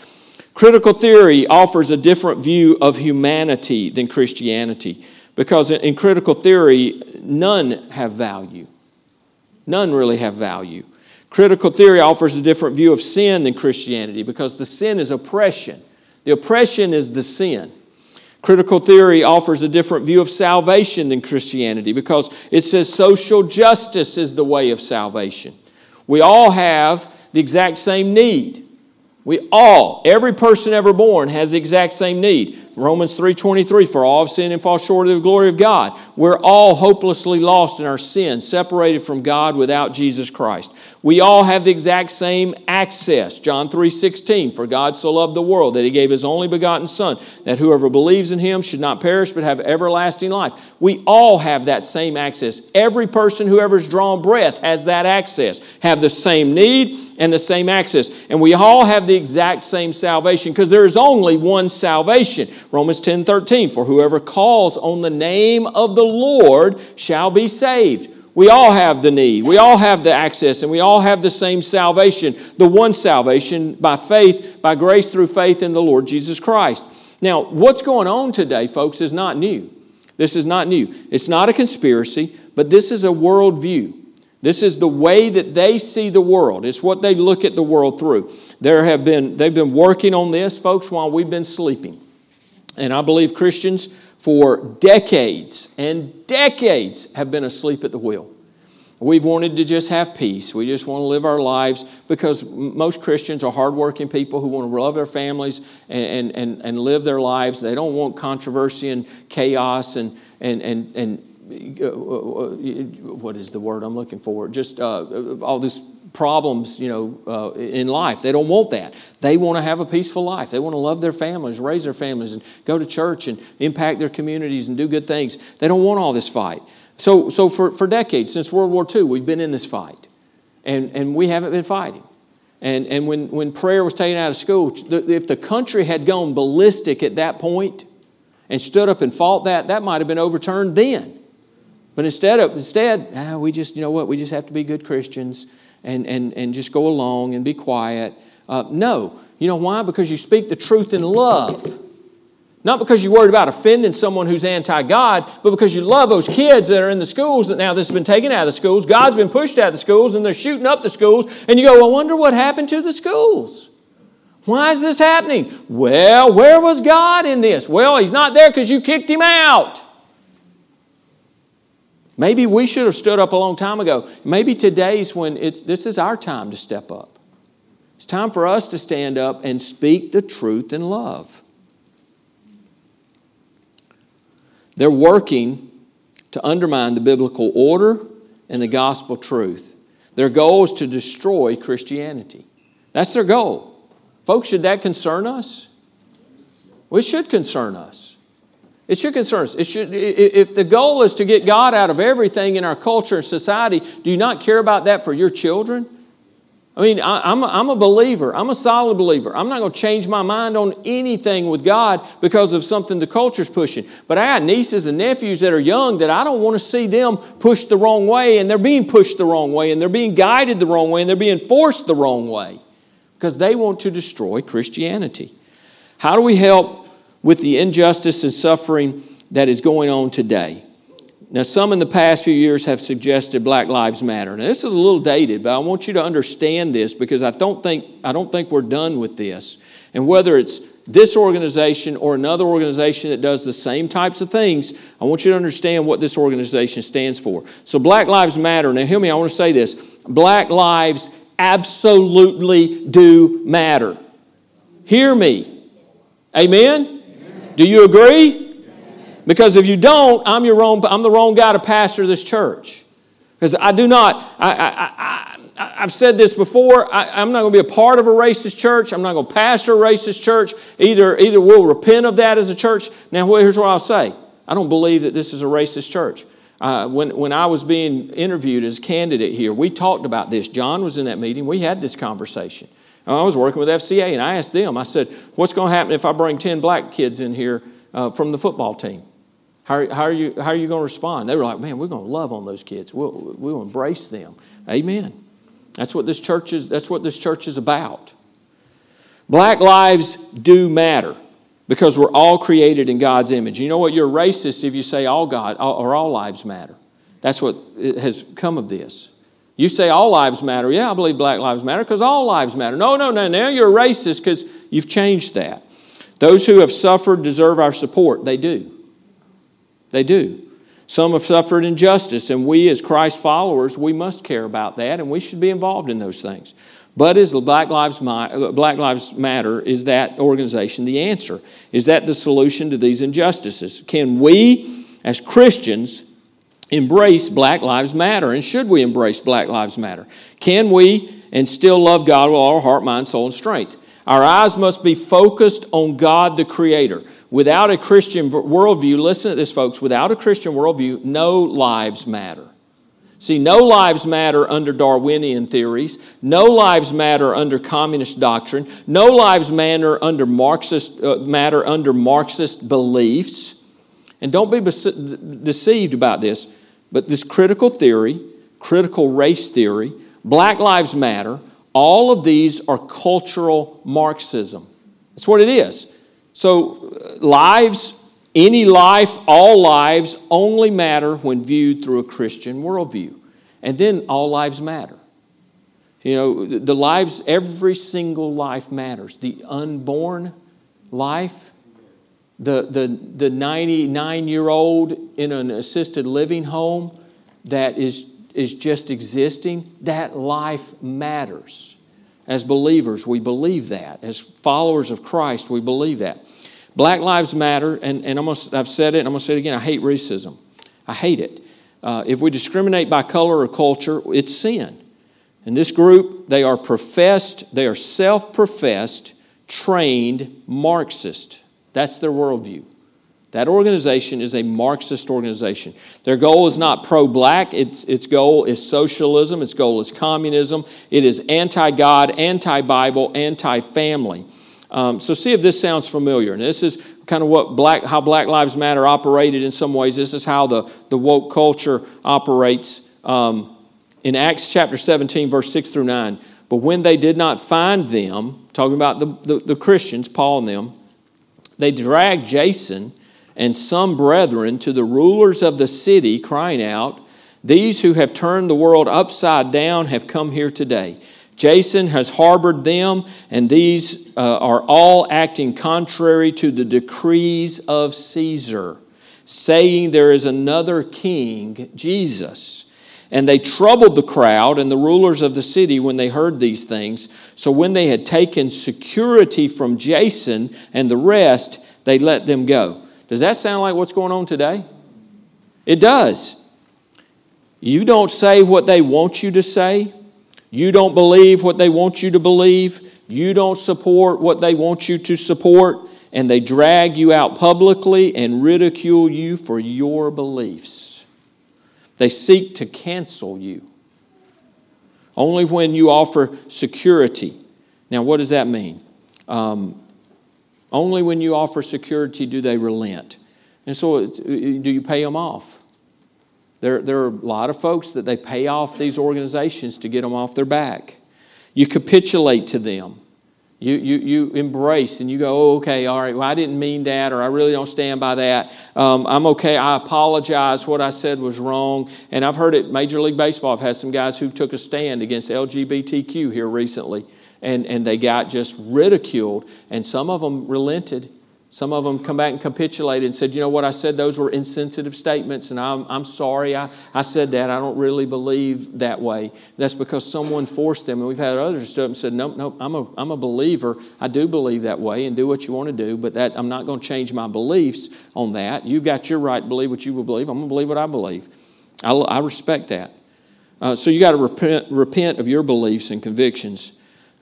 Critical theory offers a different view of humanity than Christianity. Because in critical theory, none have value. None really have value. Critical theory offers a different view of sin than Christianity because the sin is oppression. The oppression is the sin. Critical theory offers a different view of salvation than Christianity because it says social justice is the way of salvation. We all have the exact same need. We all, every person ever born has the exact same need. Romans three twenty-three, for all have sinned and fall short of the glory of God. We're all hopelessly lost in our sin, separated from God without Jesus Christ. We all have the exact same access. John three sixteen, for God so loved the world that He gave His only begotten Son, that whoever believes in Him should not perish but have everlasting life. We all have that same access. Every person who ever's drawn breath has that access, have the same need and the same access. And we all have the exact same salvation because there is only one salvation. Romans ten thirteen, for whoever calls on the name of the Lord shall be saved. We all have the need, we all have the access, and we all have the same salvation, the one salvation by faith, by grace through faith in the Lord Jesus Christ. Now, what's going on today, folks, is not new. This is not new. It's not a conspiracy, but this is a worldview. This is the way that they see the world. It's what they look at the world through. There have been, they've been working on this, folks, while we've been sleeping. And I believe Christians for decades and decades have been asleep at the wheel. We've wanted to just have peace. We just want to live our lives because most Christians are hardworking people who want to love their families and, and, and live their lives. They don't want controversy and chaos and and and and what is the word I'm looking for? Just uh, all this problems, you know, uh, in life. They don't want that. They want to have a peaceful life. They want to love their families, raise their families, and go to church and impact their communities and do good things. They don't want all this fight. So, so for, for decades, since World War Two, we've been in this fight, and, and we haven't been fighting. And, and when, when prayer was taken out of school, if the country had gone ballistic at that point and stood up and fought that, that might have been overturned then. But instead, of, instead ah, we just, you know what, we just have to be good Christians and, and, and just go along and be quiet. Uh, no. You know why? Because you speak the truth in love. Not because you're worried about offending someone who's anti-God, but because you love those kids that are in the schools that now this has been taken out of the schools. God's been pushed out of the schools, and they're shooting up the schools. And you go, I wonder what happened to the schools. Why is this happening? Well, where was God in this? Well, He's not there because you kicked Him out. Maybe we should have stood up a long time ago. Maybe today's when it's this is our time to step up. It's time for us to stand up and speak the truth in love. They're working to undermine the biblical order and the gospel truth. Their goal is to destroy Christianity. That's their goal. Folks, should that concern us? Well, it should concern us. It should concern us. It should, if the goal is to get God out of everything in our culture and society, do you not care about that for your children? I mean, I'm I'm a believer. I'm a solid believer. I'm not going to change my mind on anything with God because of something the culture's pushing. But I got nieces and nephews that are young that I don't want to see them pushed the wrong way, and they're being pushed the wrong way, and they're being guided the wrong way, and they're being forced the wrong way because they want to destroy Christianity. How do we help with the injustice and suffering that is going on today? Now, some in the past few years have suggested Black Lives Matter. Now, this is a little dated, but I want you to understand this because I don't think I don't think we're done with this. And whether it's this organization or another organization that does the same types of things, I want you to understand what this organization stands for. So Black Lives Matter. Now, hear me, I want to say this. Black lives absolutely do matter. Hear me. Amen? Amen. Do you agree? Because if you don't, I'm your wrong. I'm the wrong guy to pastor this church. Because I do not. I, I, I, I've said this before. I, I'm not going to be a part of a racist church. I'm not going to pastor a racist church. Either, either we'll repent of that as a church. Now, here's what I'll say. I don't believe that this is a racist church. Uh, when when I was being interviewed as a candidate here, we talked about this. John was in that meeting. We had this conversation. I was working with F C A, and I asked them. I said, "What's going to happen if I bring ten black kids in here uh, from the football team? How, how, are you, how are you going to respond?" They were like, "Man, we're going to love on those kids. We'll, we'll embrace them." Amen. That's what this church is, that's what this church is about. Black lives do matter because we're all created in God's image. You know what? You're racist if you say all God or all lives matter. That's what has come of this. You say all lives matter. Yeah, I believe black lives matter because all lives matter. No, no, no. Now you're racist because you've changed that. Those who have suffered deserve our support. They do. They do. Some have suffered injustice, and we as Christ followers, we must care about that, and we should be involved in those things. But is Black Lives Black Lives Matter, is that organization the answer? Is that the solution to these injustices? Can we, as Christians, embrace Black Lives Matter? And should we embrace Black Lives Matter? Can we and still love God with all our heart, mind, soul, and strength? Our eyes must be focused on God the Creator. Without a Christian worldview, listen to this, folks, without a Christian worldview, no lives matter. See, no lives matter under Darwinian theories. No lives matter under communist doctrine. No lives matter under Marxist, uh, matter under Marxist beliefs. And don't be bece- deceived about this, but this critical theory, critical race theory, Black Lives Matter, all of these are cultural Marxism. That's what it is. So lives, any life, all lives only matter when viewed through a Christian worldview. And then all lives matter. You know, the lives, every single life matters. The unborn life, the the the ninety-nine-year-old in an assisted living home that is is just existing, that life matters. As believers, we believe that. As followers of Christ, we believe that. Black Lives Matter, and, and I'm gonna, I've said it, and I'm going to say it again, I hate racism. I hate it. Uh, if we discriminate by color or culture, it's sin. And this group, they are professed, they are self-professed, trained Marxist. That's their worldview. That organization is a Marxist organization. Their goal is not pro-black. Its, its goal is socialism. Its goal is communism. It is anti-God, anti-Bible, anti-family. Um, so see if this sounds familiar. And this is kind of what black, how Black Lives Matter operated in some ways. This is how the, the woke culture operates. Um, in Acts chapter seventeen, verse six through nine, but when they did not find them, talking about the, the, the Christians, Paul and them, they dragged Jason and some brethren to the rulers of the city, crying out, "These who have turned the world upside down have come here today. Jason has harbored them, and these uh, are all acting contrary to the decrees of Caesar, saying there is another king, Jesus." And they troubled the crowd and the rulers of the city when they heard these things. So when they had taken security from Jason and the rest, they let them go. Does that sound like what's going on today? It does. You don't say what they want you to say. You don't believe what they want you to believe. You don't support what they want you to support. And they drag you out publicly and ridicule you for your beliefs. They seek to cancel you. Only when you offer security. Now, what does that mean? Um... Only when you offer security do they relent. And so do you pay them off? There, there are a lot of folks that they pay off these organizations to get them off their back. You capitulate to them. You, you, you embrace and you go, oh, okay, all right, well, I didn't mean that, or I really don't stand by that. Um, I'm okay, I apologize, what I said was wrong. And I've heard it, Major League Baseball, I've had some guys who took a stand against L G B T Q here recently. And and they got just ridiculed. And some of them relented. Some of them come back and capitulated and said, you know what, I said those were insensitive statements, and I'm I'm sorry I, I said that. I don't really believe that way. That's because someone forced them. And we've had others stood up and said, no, no, I'm a, I'm a believer. I do believe that way, and do what you want to do, but that I'm not going to change my beliefs on that. You've got your right to believe what you will believe. I'm going to believe what I believe. I, I respect that. Uh, so you got to repent, repent of your beliefs and convictions.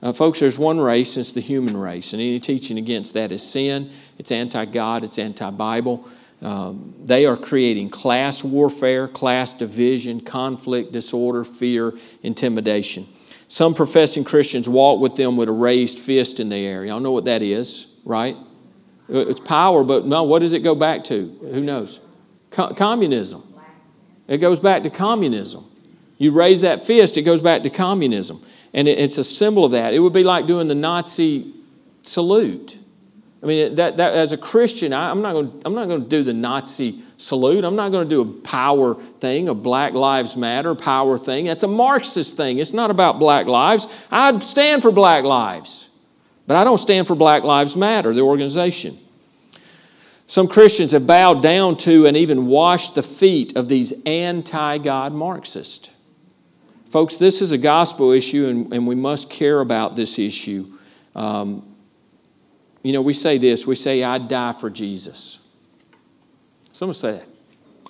Uh, folks, there's one race, it's the human race, and any teaching against that is sin. It's anti-God, it's anti-Bible. Um, they are creating class warfare, class division, conflict, disorder, fear, intimidation. Some professing Christians walk with them with a raised fist in the air. Y'all know what that is, right? It's power, but no, what does it go back to? Who knows? Co- communism. It goes back to communism. You raise that fist, it goes back to communism. And it's a symbol of that. It would be like doing the Nazi salute. I mean, that, that as a Christian, I, I'm not going. I'm not going to do the Nazi salute. I'm not going to do a power thing, a Black Lives Matter power thing. That's a Marxist thing. It's not about Black lives. I stand for Black lives, but I don't stand for Black Lives Matter, the organization. Some Christians have bowed down to and even washed the feet of these anti-God Marxists. Folks, this is a gospel issue, and, and we must care about this issue. Um, you know, we say this. We say, I'd die for Jesus. Someone say that.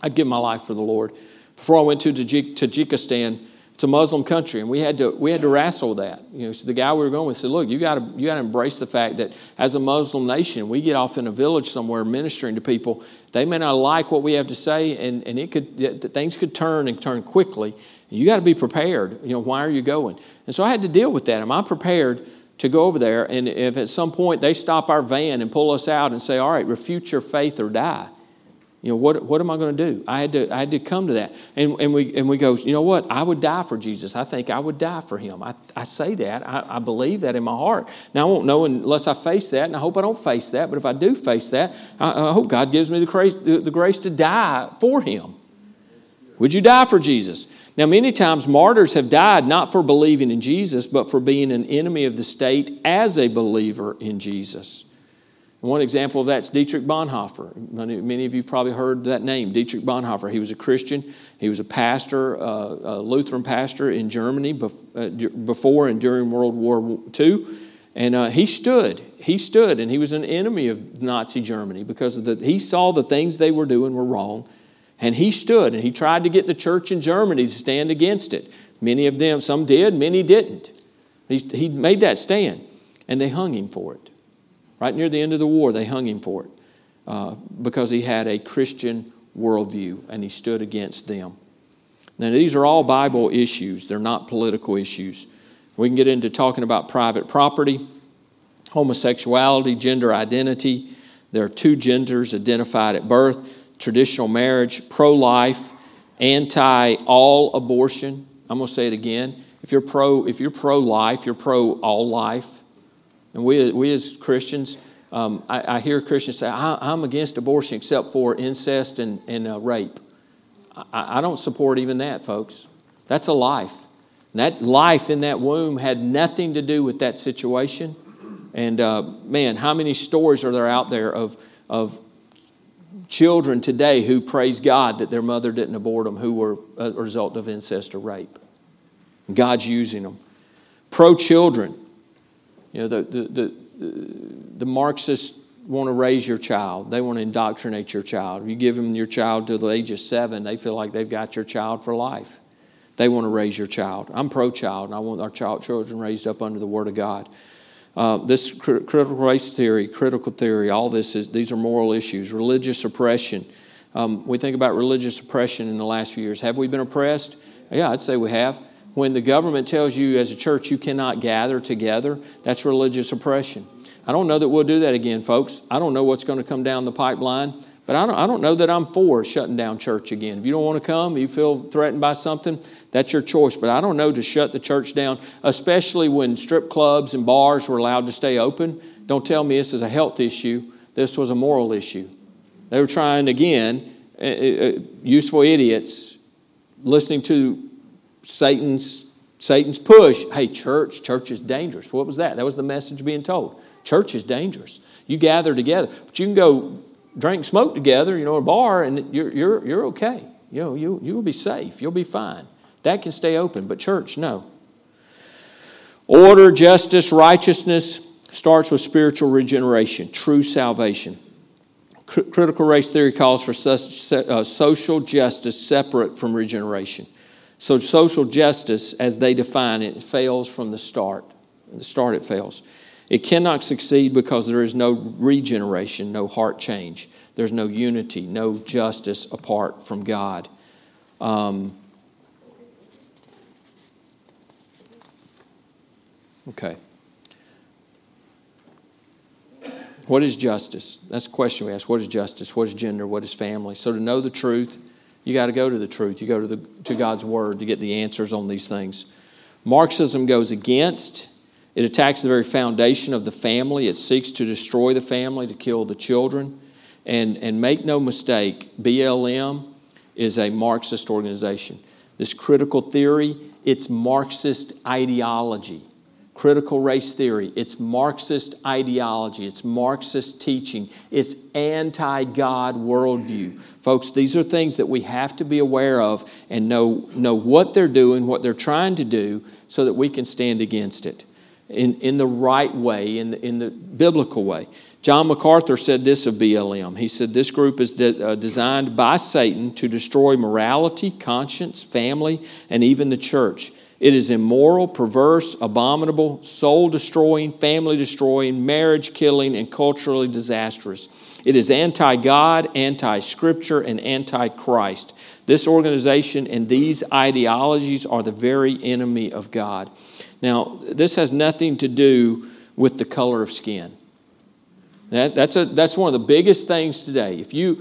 I'd give my life for the Lord. Before I went to Tajikistan, it's a Muslim country, and we had to we had to wrestle with that. You know, so the guy we were going with said, "Look, you got to you got to embrace the fact that as a Muslim nation, we get off in a village somewhere ministering to people. They may not like what we have to say, and, and it could it, things could turn and turn quickly. You got to be prepared. You know, why are you going?" And so I had to deal with that. Am I prepared to go over there? And if at some point they stop our van and pull us out and say, "All right, refute your faith or die," you know, what what am I going to do? I had to I had to come to that. And and we and we go, you know what? I would die for Jesus. I think I would die for him. I, I say that. I, I believe that in my heart. Now, I won't know unless I face that, and I hope I don't face that. But if I do face that, I, I hope God gives me the grace, the, the grace to die for him. Would you die for Jesus? Now, many times martyrs have died not for believing in Jesus, but for being an enemy of the state as a believer in Jesus. One example of that is Dietrich Bonhoeffer. Many, many of you have probably heard that name, Dietrich Bonhoeffer. He was a Christian. He was a pastor, uh, a Lutheran pastor in Germany bef- uh, before and during World War Two. And uh, he stood. He stood, and he was an enemy of Nazi Germany because of the, he saw the things they were doing were wrong. And he stood, and he tried to get the church in Germany to stand against it. Many of them, some did, many didn't. He, he made that stand, and they hung him for it. Right near the end of the war, they hung him for it uh, because he had a Christian worldview and he stood against them. Now, these are all Bible issues. They're not political issues. We can get into talking about private property, homosexuality, gender identity. There are two genders identified at birth, traditional marriage, pro-life, anti-all abortion. I'm going to say it again. If you're pro, if you're pro-life, you're pro-all life. And we, we as Christians, um, I, I hear Christians say, I, I'm against abortion except for incest and, and uh, rape. I, I don't support even that, folks. That's a life. And that life in that womb had nothing to do with that situation. And uh, man, how many stories are there out there of, of children today who praise God that their mother didn't abort them who were a result of incest or rape? And God's using them. Pro-children. You know, the, the the the Marxists want to raise your child. They want to indoctrinate your child. If you give them your child to the age of seven, they feel like they've got your child for life. They want to raise your child. I'm pro-child, and I want our child children raised up under the Word of God. Uh, this cr- critical race theory, critical theory, all this is these are moral issues. Religious oppression. Um, we think about religious oppression in the last few years. Have we been oppressed? Yeah, I'd say we have. When the government tells you as a church you cannot gather together, that's religious oppression. I don't know that we'll do that again, folks. I don't know what's going to come down the pipeline, but I don't, I don't know that I'm for shutting down church again. If you don't want to come, you feel threatened by something, that's your choice. But I don't know to shut the church down, especially when strip clubs and bars were allowed to stay open. Don't tell me this is a health issue. This was a moral issue. They were trying, again, useful idiots, listening to Satan's Satan's push. Hey, church, church is dangerous. What was that? That was the message being told. Church is dangerous. You gather together, but you can go drink, smoke together, you know, at a bar, and you're you're you're okay. You know, you you will be safe. You'll be fine. That can stay open, but church, no. Order, justice, righteousness starts with spiritual regeneration, true salvation. C- critical race theory calls for so- uh, social justice separate from regeneration. So social justice, as they define it, fails from the start. At the start it fails. It cannot succeed because there is no regeneration, no heart change. There's no unity, no justice apart from God. Um, okay. What is justice? That's the question we ask. What is justice? What is gender? What is family? So to know the truth, you got to go to the truth. You go to the to God's Word to get the answers on these things. Marxism goes against. It attacks the very foundation of the family. It seeks to destroy the family, to kill the children. And, and make no mistake, B L M is a Marxist organization. This critical theory, it's Marxist ideology. critical race theory. It's Marxist ideology. It's Marxist teaching. It's anti-God worldview. Folks, these are things that we have to be aware of and know, know what they're doing, what they're trying to do, so that we can stand against it in, in the right way, in the, in the biblical way. John MacArthur said this of B L M. He said, this group is de- uh, designed by Satan to destroy morality, conscience, family, and even the church. It is immoral, perverse, abominable, soul-destroying, family-destroying, marriage-killing, and culturally disastrous. It is anti-God, anti-Scripture, and anti-Christ. This organization and these ideologies are the very enemy of God. Now, this has nothing to do with the color of skin. That, that's, a, that's one of the biggest things today. If you,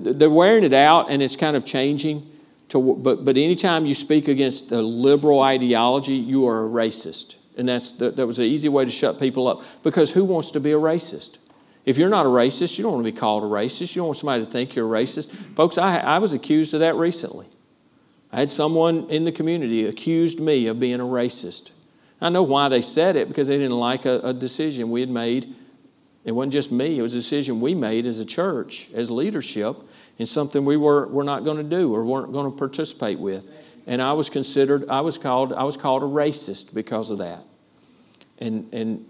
they're wearing it out and it's kind of changing. To, but but anytime you speak against a liberal ideology, you are a racist. And that's the, that was an easy way to shut people up. Because who wants to be a racist? If you're not a racist, you don't want to be called a racist. You don't want somebody to think you're a racist. Folks, I, I was accused of that recently. I had someone in the community accused me of being a racist. I know why they said it, because they didn't like a, a decision we had made. It wasn't just me. It was a decision we made as a church, as leadership, and something we were, were not going to do or weren't going to participate with. And I was considered, I was called, I was called a racist because of that. And and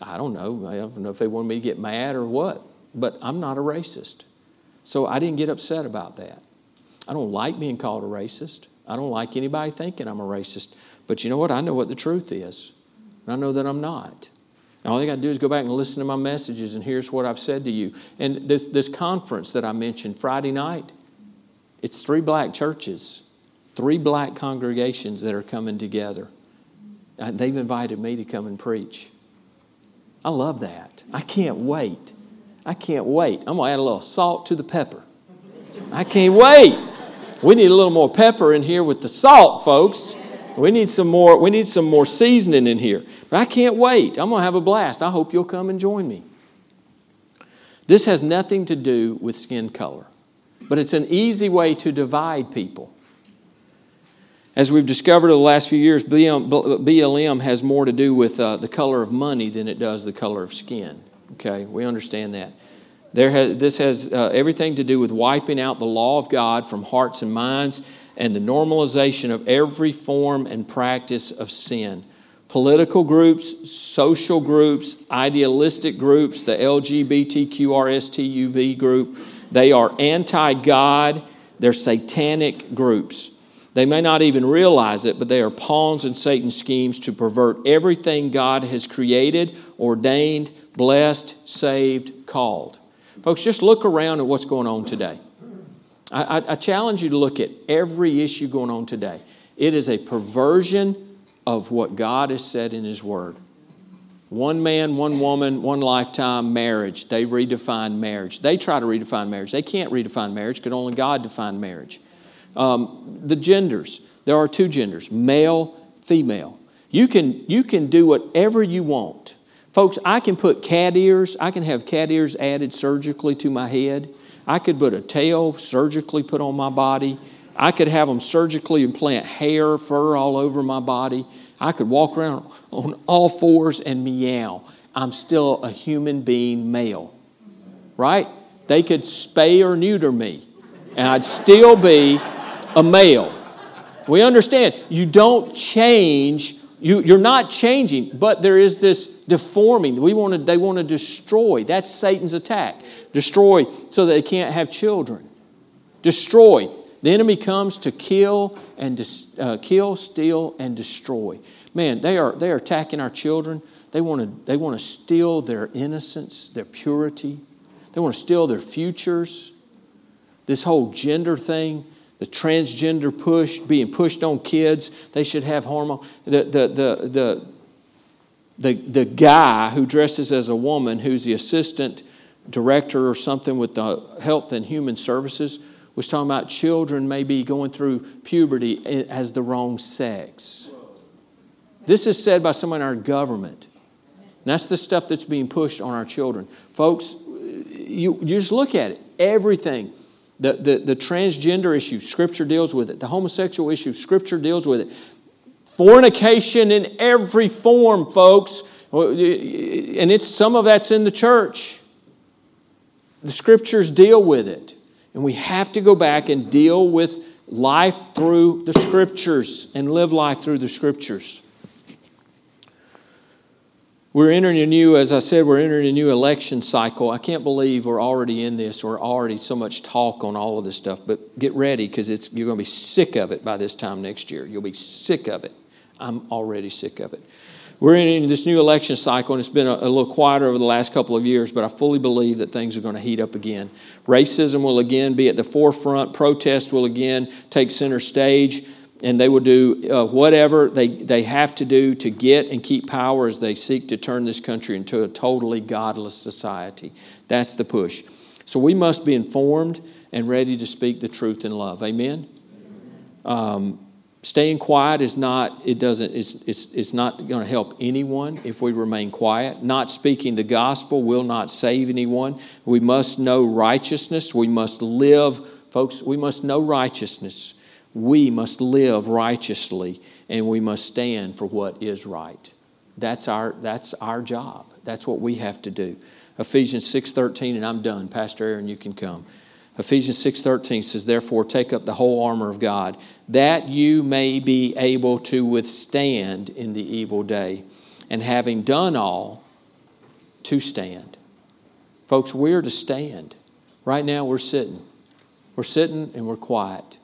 I don't know, I don't know if they wanted me to get mad or what, but I'm not a racist. So I didn't get upset about that. I don't like being called a racist. I don't like anybody thinking I'm a racist. But you know what? I know what the truth is. And I know that I'm not. All they got to do is go back and listen to my messages, and here's what I've said to you. And this, this conference that I mentioned Friday night, it's three black churches, three black congregations that are coming together. And they've invited me to come and preach. I love that. I can't wait. I can't wait. I'm going to add a little salt to the pepper. I can't wait. We need a little more pepper in here with the salt, folks. We need some more, we need some more seasoning in here. But I can't wait. I'm going to have a blast. I hope you'll come and join me. This has nothing to do with skin color, but it's an easy way to divide people. As we've discovered over the last few years, B L M has more to do with uh, the color of money than it does the color of skin. Okay, we understand that. There has, this has uh, everything to do with wiping out the law of God from hearts and minds, and the normalization of every form and practice of sin. Political groups, social groups, idealistic groups, the L G B T Q R S T U V group, they are anti-God, they're satanic groups. They may not even realize it, but they are pawns in Satan's schemes to pervert everything God has created, ordained, blessed, saved, called. Folks, just look around at what's going on today. I, I challenge you to look at every issue going on today. It is a perversion of what God has said in His Word. One man, one woman, one lifetime marriage. They redefine marriage. They try to redefine marriage. They can't redefine marriage because only God defined marriage. Um, the genders. There are two genders, male, female. You can, you can do whatever you want. Folks, I can put cat ears. I can have cat ears added surgically to my head. I could put a tail surgically put on my body. I could have them surgically implant hair, fur all over my body. I could walk around on all fours and meow. I'm still a human being male, right? They could spay or neuter me, and I'd still be a male. We understand. You don't change. You, you're not changing, but there is this deforming. We want to, they want to destroy. That's Satan's attack. Destroy so that they can't have children. Destroy. The enemy comes to kill, and dis, uh, kill, steal, and destroy. Man, they are they are attacking our children. They want to they want to steal their innocence, their purity. They want to steal their futures. This whole gender thing. The transgender push, being pushed on kids, they should have hormone. The, the, the, the, the, the guy who dresses as a woman, who's the assistant director or something with the Health and Human Services, was talking about children maybe going through puberty as the wrong sex. This is said by someone in our government. And that's the stuff that's being pushed on our children. Folks, you, you just look at it. Everything. The, the, the transgender issue, Scripture deals with it. The homosexual issue, Scripture deals with it. fornication in every form, folks. And it's some of that's in the church. The Scriptures deal with it. And we have to go back and deal with life through the Scriptures and live life through the Scriptures. We're entering a new, as I said, we're entering a new election cycle. I can't believe we're already in this, or already so much talk on all of this stuff. But get ready, because it's you're going to be sick of it by this time next year. You'll be sick of it. I'm already sick of it. We're in this new election cycle, and it's been a, a little quieter over the last couple of years, but I fully believe that things are going to heat up again. Racism will again be at the forefront. Protest will again take center stage, and they will do uh, whatever they, they have to do to get and keep power as they seek to turn this country into a totally godless society. That's the push. So we must be informed and ready to speak the truth in love. Amen? Um Staying quiet is not, it doesn't, it's, it's, it's not going to help anyone if we remain quiet. Not speaking the gospel will not save anyone. We must know righteousness. We must live, folks, we must know righteousness. We must live righteously, and we must stand for what is right. That's our, that's our job. That's what we have to do. Ephesians six thirteen, and I'm done. Pastor Aaron, you can come. Ephesians six thirteen says, therefore, take up the whole armor of God, that you may be able to withstand in the evil day, and having done all, to stand. Folks, we're to stand. Right now, we're sitting. We're sitting and we're quiet.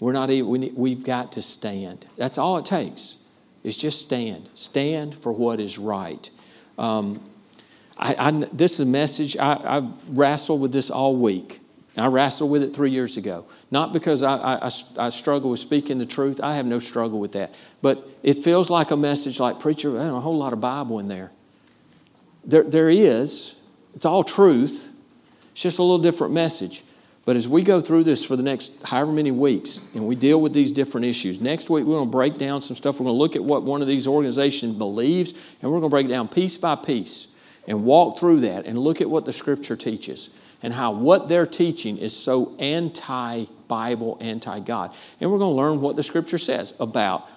We're not even, we need, we've got to stand. That's all it takes, is just stand. Stand for what is right. Um, I, I, this is a message, I, I wrestled with this all week. I wrestled with it three years ago. Not because I, I, I struggle with speaking the truth. I have no struggle with that. But it feels like a message like, preacher, I don't know, a whole lot of Bible in there. There, there is. It's all truth. It's just a little different message. But as we go through this for the next however many weeks, and we deal with these different issues, next week we're going to break down some stuff. We're going to look at what one of these organizations believes, and we're going to break it down piece by piece and walk through that and look at what the Scripture teaches, and how what they're teaching is so anti-Bible, anti-God. And we're going to learn what the Scripture says about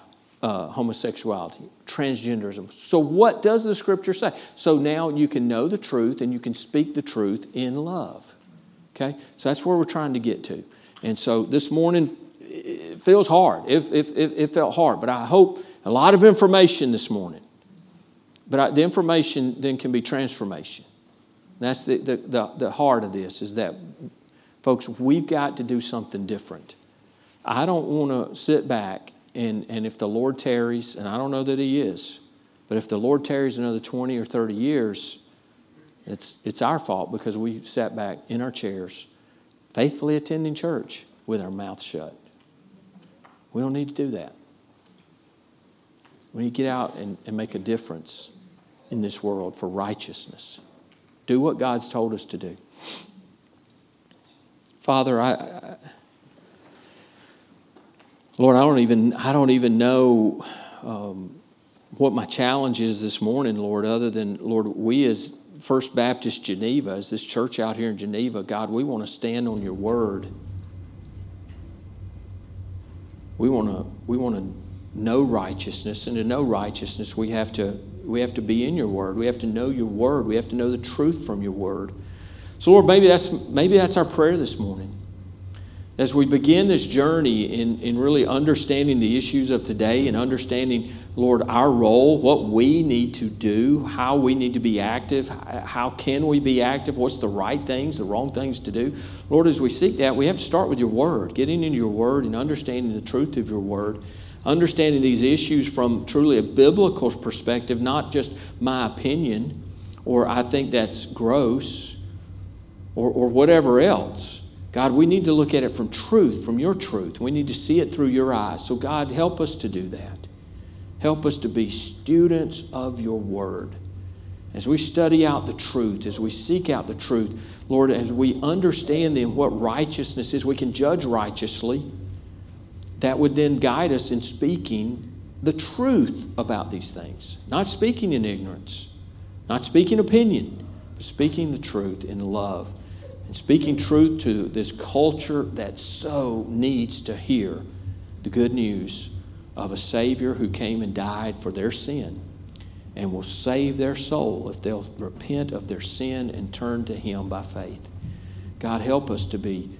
uh, homosexuality, transgenderism. So what does the Scripture say? So now you can know the truth and you can speak the truth in love. Okay? So that's where we're trying to get to. And so this morning, it feels hard. It, it, it felt hard. But I hope a lot of information this morning. But I, the information then can be transformation. That's the, the, the, the heart of this, is that, folks, we've got to do something different. I don't want to sit back and, and if the Lord tarries, and I don't know that He is, but if the Lord tarries another twenty or thirty years, it's, it's our fault because we sat back in our chairs, faithfully attending church with our mouth shut. We don't need to do that. We need to get out and, and make a difference in this world for righteousness. Do what God's told us to do. Father, I, I Lord, I don't even I don't even know um, what my challenge is this morning, Lord, other than, Lord, we as First Baptist Geneva, as this church out here in Geneva, God, we want to stand on Your Word. We want to we want to know righteousness, and to know righteousness, we have to. We have to be in Your Word. We have to know Your Word. We have to know the truth from Your Word. So, Lord, maybe that's maybe that's our prayer this morning. As we begin this journey in, in really understanding the issues of today and understanding, Lord, our role, what we need to do, how we need to be active, how can we be active, what's the right things, the wrong things to do. Lord, as we seek that, we have to start with Your Word, getting into Your Word and understanding the truth of Your Word. Understanding these issues from truly a biblical perspective, not just my opinion or I think that's gross or, or whatever else. God, we need to look at it from truth, from Your truth. We need to see it through Your eyes. So God, help us to do that. Help us to be students of Your Word. As we study out the truth, as we seek out the truth, Lord, as we understand then what righteousness is, we can judge righteously. That would then guide us in speaking the truth about these things. Not speaking in ignorance, not speaking opinion, but speaking the truth in love. And speaking truth to this culture that so needs to hear the good news of a Savior who came and died for their sin and will save their soul if they'll repent of their sin and turn to Him by faith. God, help us to be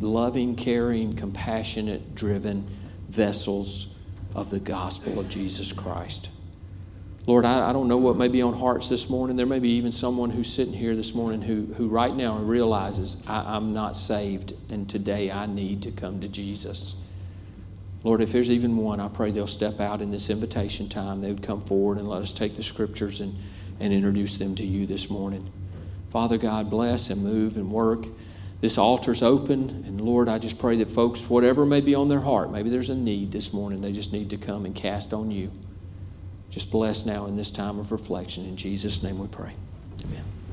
loving, caring, compassionate, driven vessels of the gospel of Jesus Christ. Lord, I, I don't know what may be on hearts this morning. There may be even someone who's sitting here this morning who, who right now realizes, I, I'm not saved, and today I need to come to Jesus. Lord, if there's even one, I pray they'll step out in this invitation time. They would come forward and let us take the Scriptures and, and introduce them to you this morning. Father God, bless and move and work. This altar's open, and Lord, I just pray that folks, whatever may be on their heart, maybe there's a need this morning, they just need to come and cast on you. Just bless now in this time of reflection. In Jesus' name we pray.